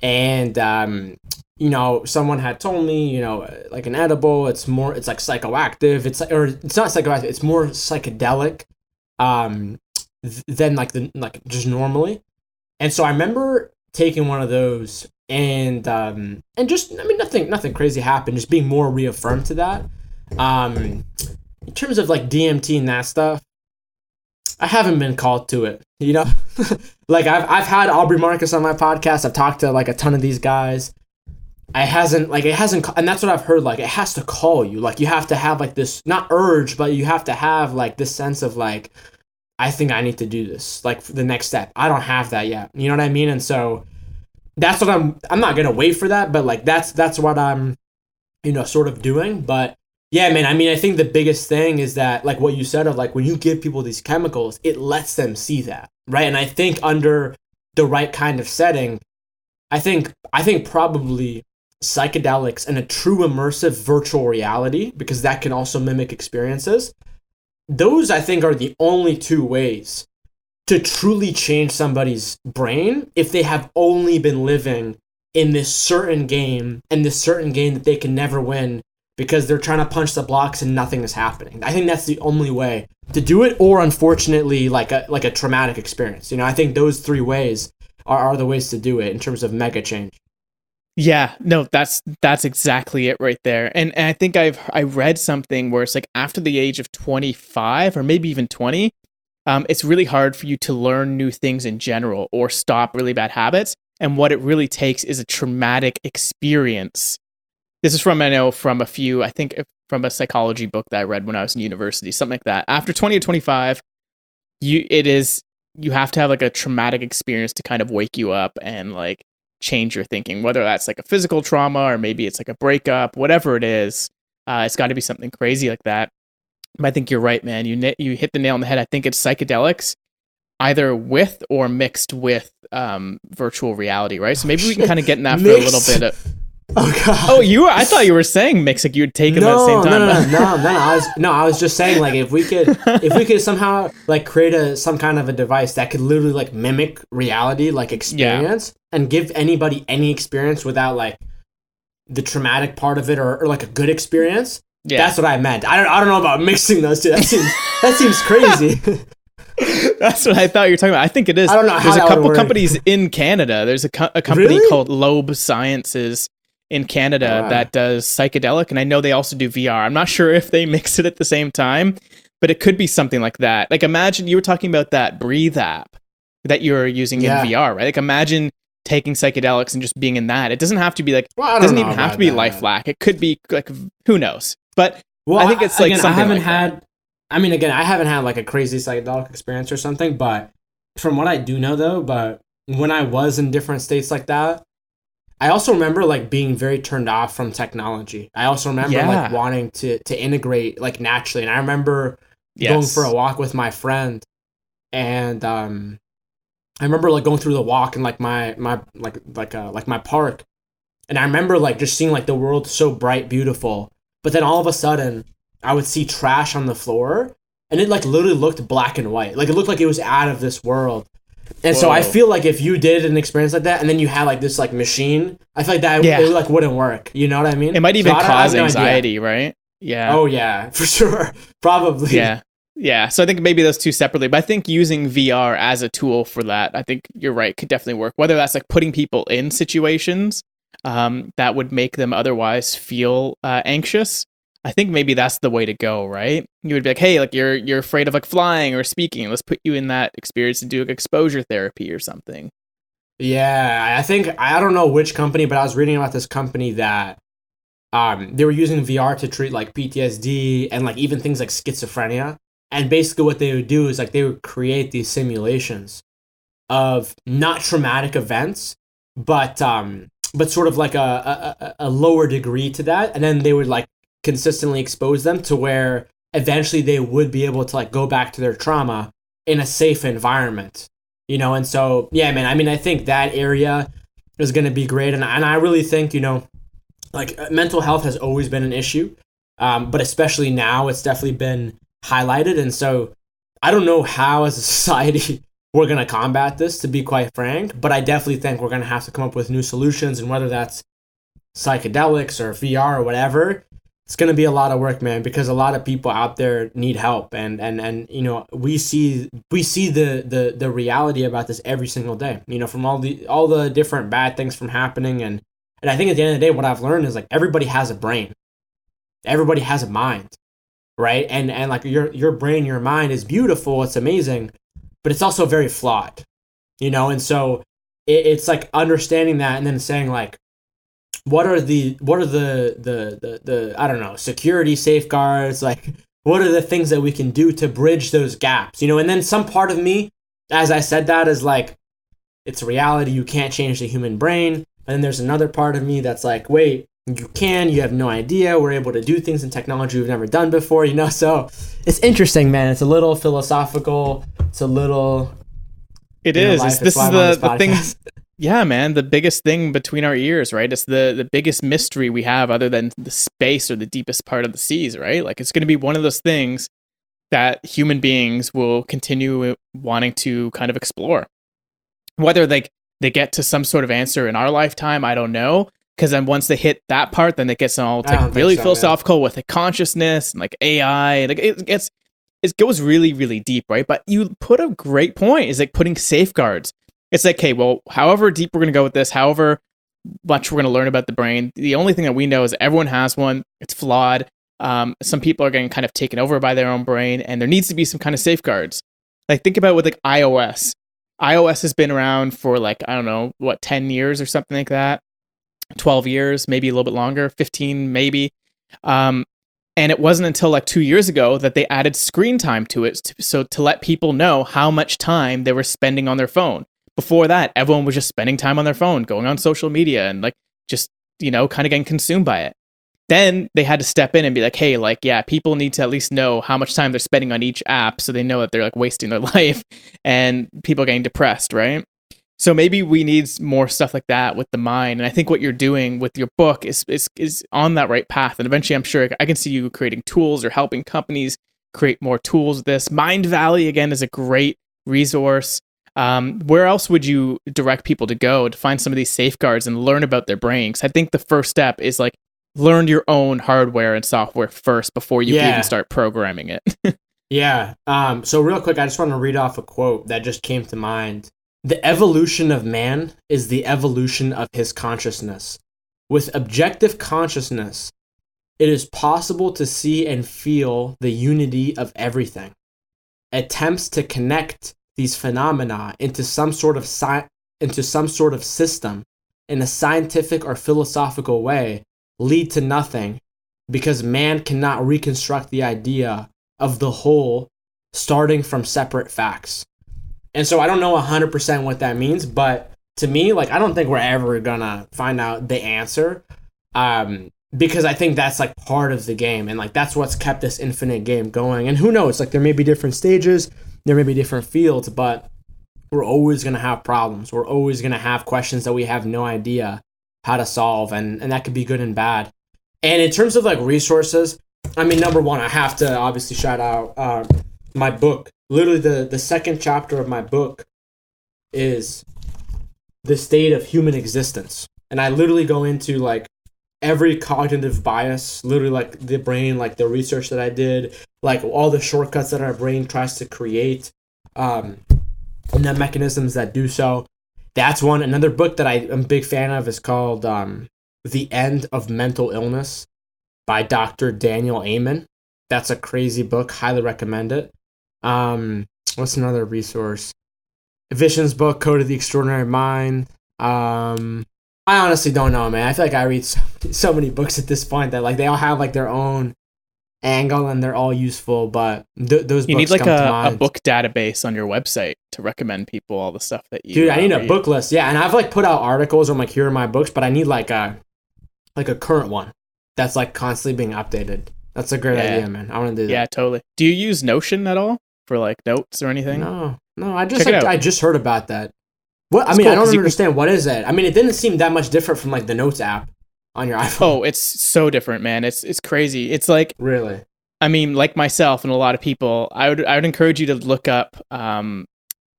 and, um, you know, someone had told me, you know, like an edible, it's more, it's like psychoactive, it's, or it's not psychoactive, it's more psychedelic, um, th- than like the, like just normally. And so I remember taking one of those, and um and just I mean nothing nothing crazy happened, just being more reaffirmed to that. Um in terms of like D M T and that stuff, I haven't been called to it, you know. Like I've I've had Aubrey Marcus on my podcast, I've talked to like a ton of these guys. I hasn't like it hasn't and that's what I've heard, like it has to call you, like you have to have like this, not urge, but you have to have like this sense of like, I think I need to do this, like the next step. I don't have that yet, you know what I mean? And so that's what I'm, I'm not going to wait for that, but like, that's, that's what I'm, you know, sort of doing. But yeah, man, I mean, I think the biggest thing is that like what you said of like, when you give people these chemicals, it lets them see that. Right. And I think under the right kind of setting, I think, I think probably psychedelics and a true immersive virtual reality, because that can also mimic experiences. Those I think are the only two ways to truly change somebody's brain if they have only been living in this certain game and this certain game that they can never win because they're trying to punch the blocks and nothing is happening. I think that's the only way to do it, or unfortunately like a like a traumatic experience. You know, I think those three ways are, are the ways to do it in terms of mega change. Yeah, no, that's that's exactly it right there. And, and I think I've I read something where it's like after the age of twenty-five or maybe even twenty, Um, it's really hard for you to learn new things in general or stop really bad habits. And what it really takes is a traumatic experience. This is from, I know, from a few, I think from a psychology book that I read when I was in university, something like that. After twenty or twenty-five, you it is you have to have like a traumatic experience to kind of wake you up and like change your thinking, whether that's like a physical trauma or maybe it's like a breakup, whatever it is. Uh, it's got to be something crazy like that. I think you're right, man. You you hit the nail on the head. I think it's psychedelics, either with or mixed with um, virtual reality, right? So maybe we can kind of get in that for a little bit. Of... Oh god! Oh, you were. I thought you were saying mix, like you'd take them no, at the same time. No, no, no, no, no. I was no. I was just saying, like, if we could, if we could somehow like create a some kind of a device that could literally like mimic reality, like experience, yeah. and give anybody any experience without like the traumatic part of it, or, or like a good experience. Yeah. That's what I meant. I don't. I don't know about mixing those two. That seems. that seems crazy. That's what I thought you were talking about. I think it is. I don't know. There's how a couple companies in Canada. There's a, co- a company really? called Lobe Sciences in Canada uh, that does psychedelic, and I know they also do V R. I'm not sure if they mix it at the same time, but it could be something like that. Like imagine you were talking about that Breathe app that you're using yeah. in V R, right? Like imagine taking psychedelics and just being in that. It doesn't have to be like. Well, it doesn't even have to be lifelike. It could be like who knows. But well, I think it's like again, something I haven't like had, that. I mean, again, I haven't had like a crazy psychedelic experience or something, but from what I do know though, but when I was in different states like that, I also remember like being very turned off from technology. I also remember yeah. like wanting to, to integrate like naturally. And I remember yes. going for a walk with my friend, and um, I remember like going through the walk in like my, my, like, like, uh, like my park. And I remember like just seeing like the world so bright, beautiful. But then all of a sudden, I would see trash on the floor, and it like literally looked black and white. Like it looked like it was out of this world. And Whoa. so I feel like if you did an experience like that, and then you had like this like machine, I feel like that yeah. it like wouldn't work. You know what I mean? It might even so cause anxiety, no right? Yeah. Oh yeah, for sure. Probably. Yeah. Yeah. So I think maybe those two separately, but I think using V R as a tool for that, I think you're right, could definitely work. Whether that's like putting people in situations um, that would make them otherwise feel uh, anxious. I think maybe that's the way to go, right? You would be like, hey, like you're you're afraid of like flying or speaking. Let's put you in that experience and do like exposure therapy or something. Yeah, I think, I don't know which company, but I was reading about this company that um, they were using V R to treat like P T S D and like even things like schizophrenia. And basically what they would do is like they would create these simulations of not traumatic events, but um, but sort of like a, a, a lower degree to that. And then they would like consistently expose them to where eventually they would be able to like go back to their trauma in a safe environment. You know, and so, yeah, man, I mean, I think that area is going to be great. And, and I really think, you know, like mental health has always been an issue, um, but especially now it's definitely been highlighted. And so I don't know how as a society we're going to combat this, to be quite frank, but I definitely think we're going to have to come up with new solutions. And whether that's psychedelics or V R or whatever, it's going to be a lot of work, man, because a lot of people out there need help. And, and, and you know, we see we see the, the, the reality about this every single day, you know, from all the all the different bad things from happening. And, and I think at the end of the day, what I've learned is like everybody has a brain. Everybody has a mind, right? And and like your your brain, your mind is beautiful. It's amazing, but it's also very flawed, you know? And so it, it's like understanding that and then saying like, What are the what are the, the, the, the I don't know, security safeguards? Like, what are the things that we can do to bridge those gaps? You know, and then some part of me, as I said that, is like, it's reality. You can't change the human brain. And then there's another part of me that's like, wait, you can. You have no idea. We're able to do things in technology we've never done before, you know? So it's interesting, man. It's a little philosophical. It's a little... It is. Know, this is the, the thing... Yeah, man, the biggest thing between our ears, right? It's the, the biggest mystery we have other than the space or the deepest part of the seas, right? Like, it's going to be one of those things that human beings will continue wanting to kind of explore. Whether they, they get to some sort of answer in our lifetime, I don't know. Because then once they hit that part, then it gets all like, really so, philosophical man. With like, consciousness and like A I. Like it gets, it goes really, really deep, right? But you put a great point, is like putting safeguards. It's like, hey, well, however deep we're going to go with this, however much we're going to learn about the brain, the only thing that we know is everyone has one. It's flawed. Um, some people are getting kind of taken over by their own brain, and there needs to be some kind of safeguards. Like, think about with like iOS. iOS has been around for like, I don't know, what, ten years or something like that? twelve years, maybe a little bit longer, fifteen maybe. Um, and it wasn't until like two years ago that they added screen time to it, to, so to let people know how much time they were spending on their phone. Before that, everyone was just spending time on their phone, going on social media and like just, you know, kind of getting consumed by it. Then they had to step in and be like, hey, like, yeah, people need to at least know how much time they're spending on each app so they know that they're like wasting their life and people are getting depressed, right? So maybe we need more stuff like that with the mind. And I think what you're doing with your book is is is on that right path. And eventually I'm sure I can see you creating tools or helping companies create more tools with this. Mindvalley, again, is a great resource. Um, where else would you direct people to go to find some of these safeguards and learn about their brains? I think the first step is like learn your own hardware and software first before you yeah. can even start programming it. yeah. Um, so real quick, I just want to read off a quote that just came to mind. The evolution of man is the evolution of his consciousness. With objective consciousness, it is possible to see and feel the unity of everything. Attempts to connect these phenomena into some sort of sci- into some sort of system in a scientific or philosophical way lead to nothing, because man cannot reconstruct the idea of the whole starting from separate facts. And so I don't know one hundred percent what that means, but to me, like, I don't think we're ever gonna find out the answer, um, because I think that's like part of the game, and like that's what's kept this infinite game going. And who knows, like there may be different stages. There may be different fields, but we're always going to have problems. We're always going to have questions that we have no idea how to solve, and, and that could be good and bad. And in terms of like resources, I mean, number one, I have to obviously shout out uh, my book. Literally the, the second chapter of my book is The State of Human Existence. And I literally go into like every cognitive bias, literally like the brain, like the research that I did, like all the shortcuts that our brain tries to create, um, and the mechanisms that do so. That's one. Another book that I am a big fan of is called um, The End of Mental Illness by Doctor Daniel Amen. That's a crazy book. Highly recommend it. Um, what's another resource? Vishen's book, Code of the Extraordinary Mind. Um, I honestly don't know, man. I feel like I read so, so many books at this point that like they all have like their own angle and they're all useful, but th- those you books need like come a, to mind. A book database on your website to recommend people all the stuff that you dude. I need uh, a read. Book list, yeah. And I've like put out articles. I'm like, here are my books, but I need like a like a current one that's like constantly being updated. That's a great yeah. idea, man. I want to do that. Yeah, totally. Do you use Notion at all for like notes or anything? No, no. I just like, I just heard about that. What I it's mean, cool, I don't understand. Can... What is it? I mean, it didn't seem that much different from like the Notes app on your iPhone. Oh, it's so different, man. It's it's crazy. It's like really. I mean, like myself and a lot of people, I would I would encourage you to look up um,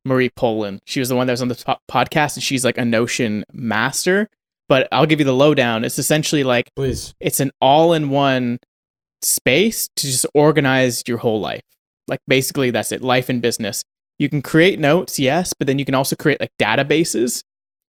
Marie Poulin. She was the one that was on the po- podcast, and she's like a Notion master. But I'll give you the lowdown. It's essentially like Please. It's an all-in-one space to just organize your whole life. Like basically, that's it. Life and business. You can create notes, yes, but then you can also create like databases.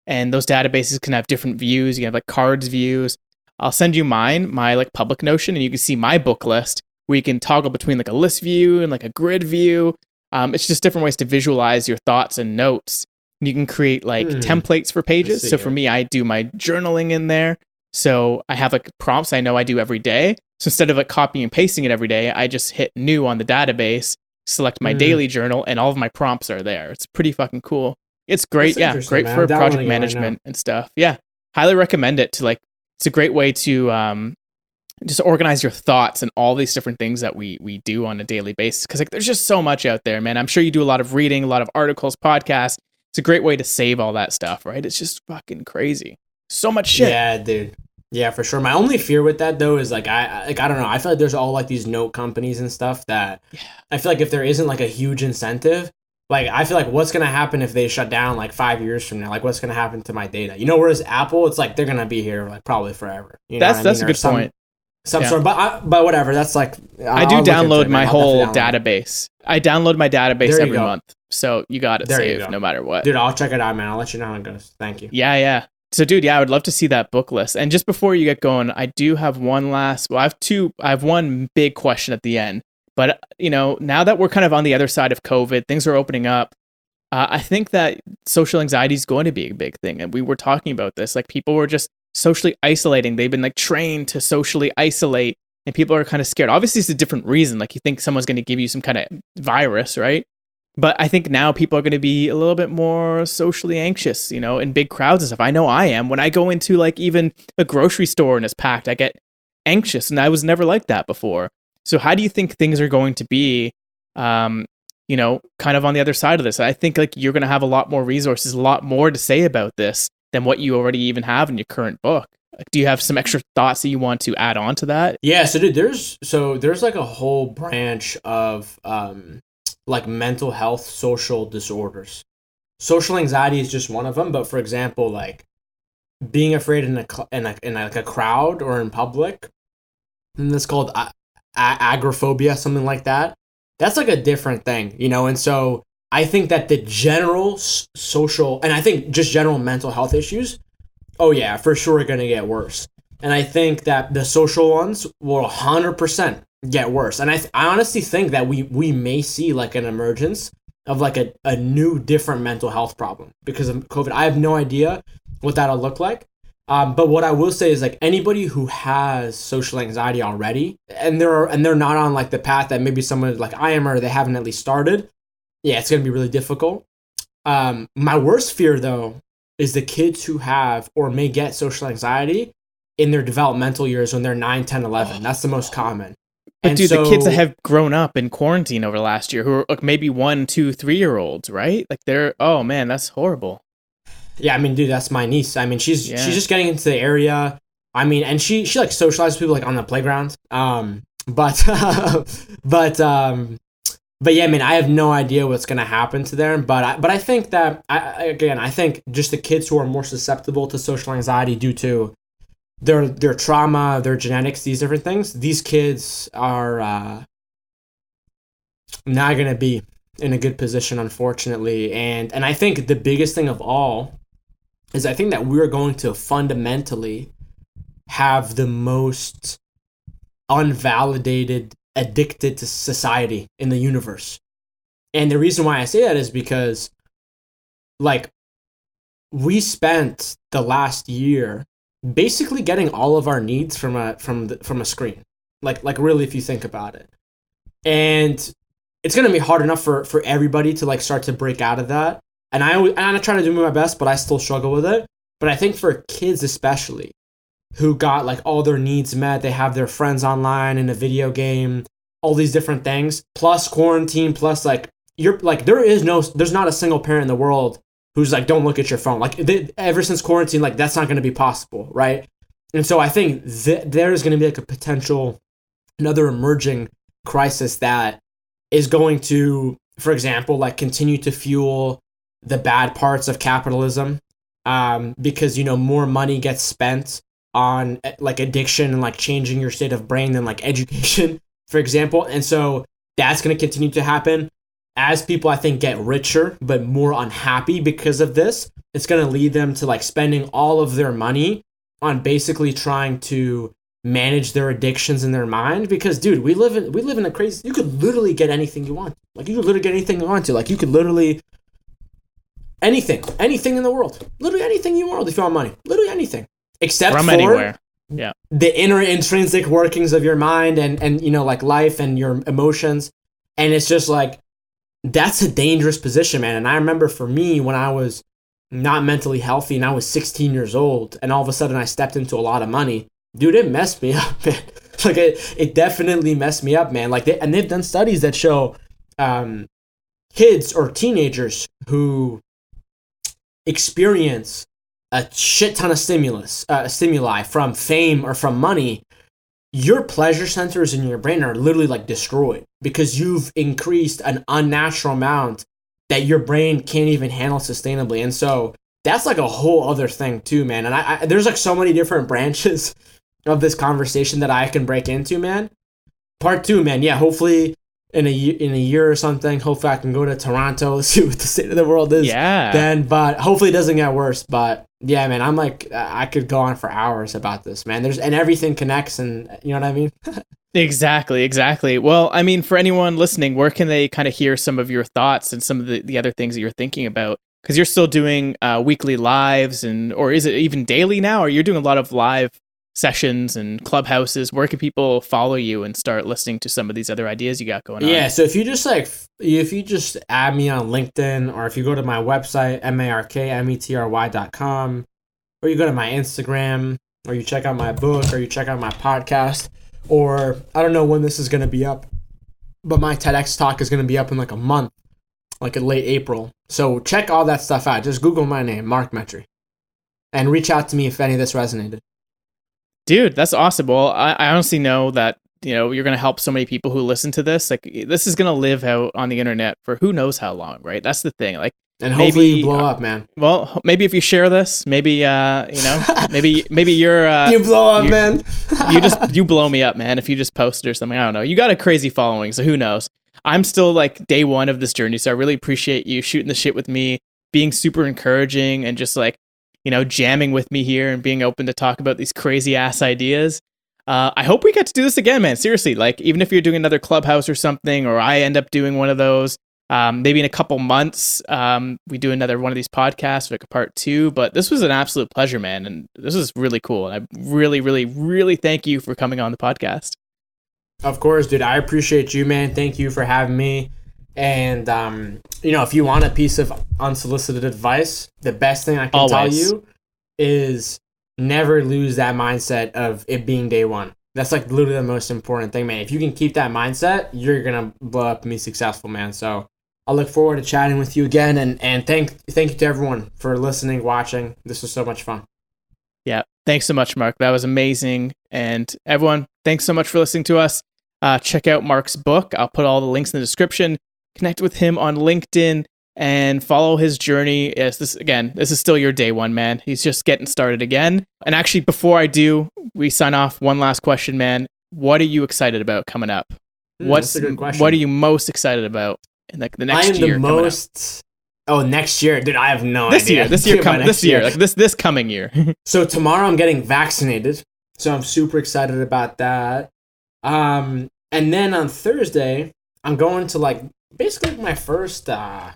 And those databases can have different views. You can have like cards views. I'll send you mine, my like public Notion, and you can see my book list where you can toggle between like a list view and like a grid view. Um, it's just different ways to visualize your thoughts and notes. And you can create like mm. templates for pages. So for me, I do my journaling in there. So I have like prompts I know I do every day. So instead of like copying and pasting it every day, I just hit new on the database, select my mm. daily journal, and all of my prompts are there. It's pretty fucking cool. It's great. That's yeah, great man. For that project management and stuff. Yeah, highly recommend it. To like, it's a great way to um, just organize your thoughts and all these different things that we we do on a daily basis. Because like, there's just so much out there, man. I'm sure you do a lot of reading, a lot of articles, podcasts. It's a great way to save all that stuff, right? It's just fucking crazy. So much shit. Yeah, dude. Yeah, for sure. My only fear with that though is like I like I don't know. I feel like there's all like these note companies and stuff that yeah. I feel like if there isn't like a huge incentive, like I feel like what's gonna happen if they shut down like five years from now? Like what's gonna happen to my data? You know, whereas Apple, it's like they're gonna be here like probably forever. You that's know that's I mean? A good some, point. Some yeah. sort, but I, but whatever. That's like I, I do download it, my I'll whole download. database. I download my database every go. month, so you got it there saved go. no matter what. Dude, I'll check it out, man. I'll let you know how it goes. Thank you. Yeah, yeah. So, dude, yeah, I would love to see that book list. And just before you get going, I do have one last, well, I have two, I have one big question at the end. But, you know, now that we're kind of on the other side of COVID, things are opening up. Uh, I think that social anxiety is going to be a big thing. And we were talking about this, like people were just socially isolating. They've been like trained to socially isolate and people are kind of scared. Obviously, it's a different reason. Like you think someone's going to give you some kind of virus, right? But I think now people are going to be a little bit more socially anxious, you know, in big crowds and stuff. I know I am. When I go into like even a grocery store and it's packed, I get anxious, and I was never like that before. So how do you think things are going to be, um, you know, kind of on the other side of this? I think like you're going to have a lot more resources, a lot more to say about this than what you already even have in your current book. Do you have some extra thoughts that you want to add on to that? Yeah. So dude, there's so there's like a whole branch of. Um... like mental health, social disorders. Social anxiety is just one of them. But for example, like being afraid in a in a, in a, like a crowd or in public, and that's called a- a- agoraphobia, something like that. That's like a different thing, you know. And so I think that the general s- social, and I think just general mental health issues, oh yeah, for sure, are gonna get worse. And I think that the social ones will one hundred percent get worse. And I th- I honestly think that we, we may see like an emergence of like a, a new different mental health problem because of COVID. I have no idea what that'll look like. Um, but what I will say is like anybody who has social anxiety already and they're, and they're not on like the path that maybe someone like I am or they haven't at least started. Yeah, it's going to be really difficult. Um, my worst fear though is the kids who have or may get social anxiety in their developmental years when they're nine, ten, eleven. That's the most common. But and dude, so, the kids that have grown up in quarantine over the last year, who are like maybe one, two, three-year-olds, right? Like they're, oh man, that's horrible. Yeah, I mean, dude, that's my niece. I mean, she's yeah. she's just getting into the area. I mean, and she she like socializes with people like on the playground. Um, but but um, but yeah, I mean, I have no idea what's gonna happen to them. But I, but I think that I again, I think just the kids who are more susceptible to social anxiety due to their their trauma, their genetics, these different things, these kids are uh, not going to be in a good position, unfortunately. And and I think the biggest thing of all is I think that we're going to fundamentally have the most unvalidated, addicted to society in the universe. And the reason why I say that is because, like, we spent the last year basically getting all of our needs from a from the, from a screen. Like, like really, if you think about it. And it's going to be hard enough for, for everybody to, like, start to break out of that. And, I, and I'm trying to do my best, but I still struggle with it. But I think for kids especially, who got, like, all their needs met, they have their friends online in a video game, all these different things, plus quarantine, plus, like, you're, like, there is no, there's not a single parent in the world who's like, don't look at your phone. Like, they, ever since quarantine, like, that's not going to be possible, right? And so I think th- there is going to be, like, a potential, another emerging crisis that is going to, for example, like, continue to fuel the bad parts of capitalism, um, because, you know, more money gets spent on, like, addiction and, like, changing your state of brain than, like, education, for example. And so that's going to continue to happen. As people, I think, get richer but more unhappy because of this, it's going to lead them to, like, spending all of their money on basically trying to manage their addictions in their mind. Because, dude, we live in we live in a crazy, you could literally get anything you want. Like, you could literally get anything you want to. Like, you could literally anything, anything in the world, literally anything you want if you want money, literally anything. Except From for anywhere. Yeah. The inner intrinsic workings of your mind and, and, you know, like, life and your emotions. And it's just like, that's a dangerous position, man. And I remember for me, when I was not mentally healthy and I was sixteen years old, and all of a sudden I stepped into a lot of money, dude, it messed me up, man. Like, it, it definitely messed me up, man. Like, they, and they've done studies that show um, kids or teenagers who experience a shit ton of stimulus, uh, stimuli from fame or from money, your pleasure centers in your brain are literally, like, destroyed because you've increased an unnatural amount that your brain can't even handle sustainably. And so that's, like, a whole other thing too, man. And I, I there's, like, so many different branches of this conversation that I can break into, man. Part two, man. Yeah, hopefully in a in a year or something, hopefully I can go to Toronto, see what the state of the world is. Yeah. Then, but hopefully it doesn't get worse. But yeah, man, I'm like, I could go on for hours about this, man. There's, and everything connects, and you know what I mean? Exactly, exactly. Well, I mean, for anyone listening, where can they kind of hear some of your thoughts and some of the, the other things that you're thinking about? Because you're still doing uh, weekly lives, and or is it even daily now? Or you're doing a lot of live sessions and clubhouses. Where can people follow you and start listening to some of these other ideas you got going on? Yeah, so if you just like if you just add me on LinkedIn, or if you go to my website mark metry dot com, or you go to my Instagram, or you check out my book, or you check out my podcast, or I don't know when this is going to be up, but my TEDx talk is going to be up in like a month, like in late April. So check all that stuff out. Just Google my name, Mark Metry, and reach out to me if any of this resonated. Dude, that's awesome. Well, I, I honestly know that, you know, you're going to help so many people who listen to this. Like, this is going to live out on the internet for who knows how long, right? That's the thing. Like, and hopefully maybe, you blow up, man. Well, maybe if you share this, maybe, uh, you know, maybe, maybe you're, uh, you blow up, man. you just, you blow me up, man. If you just post it or something, I don't know. You got a crazy following. So who knows? I'm still like day one of this journey. So I really appreciate you shooting the shit with me, being super encouraging and just like, you know, jamming with me here and being open to talk about these crazy ass ideas. Uh, I hope we get to do this again, man. Seriously, like even if you're doing another clubhouse or something, or I end up doing one of those, um, maybe in a couple months, um, we do another one of these podcasts, like a part two, but this was an absolute pleasure, man. And this is really cool. And I really, really, really thank you for coming on the podcast. Of course, dude. I appreciate you, man. Thank you for having me. And, um, you know, if you want a piece of unsolicited advice, the best thing I can Always. tell you is never lose that mindset of it being day one. That's like literally the most important thing, man. If you can keep that mindset, you're going to blow up and be successful, man. So I look forward to chatting with you again. And, and thank, thank you to everyone for listening, watching. This was so much fun. Yeah. Thanks so much, Mark. That was amazing. And everyone, thanks so much for listening to us. Uh, check out Mark's book. I'll put all the links in the description. Connect with him on LinkedIn and follow his journey. Yes, this again, this is still your day one, man. He's just getting started again. And actually, before I do, we sign off, one last question, man. What are you excited about coming up? Mm, What's a good question. What are you most excited about in the, the next I am year? The most... Oh, next year, dude! I have no this idea. Year, this year, com- this year, year, like this, this coming year. So tomorrow, I'm getting vaccinated, so I'm super excited about that. Um, and then on Thursday, I'm going to like basically my first uh,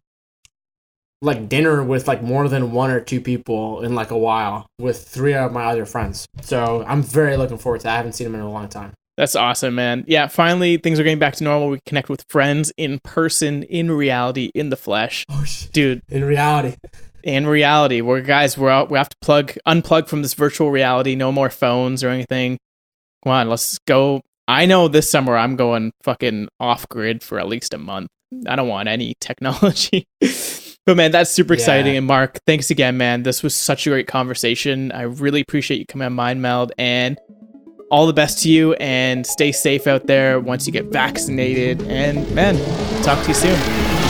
like dinner with like more than one or two people in like a while with three of my other friends. So I'm very looking forward to that. I haven't seen them in a long time. That's awesome, man. Yeah, finally, things are getting back to normal. We connect with friends in person, in reality, in the flesh. Oh, shit. Dude. In reality. In reality. We're, guys, we're out. We have to plug, unplug from this virtual reality. No more phones or anything. Come on, let's go. I know this summer I'm going fucking off-grid for at least a month. I don't want any technology. But, man, that's super exciting. Yeah. And, Mark, thanks again, man. This was such a great conversation. I really appreciate you coming on Mind Meld, and... all the best to you, and stay safe out there once you get vaccinated. And man, talk to you soon.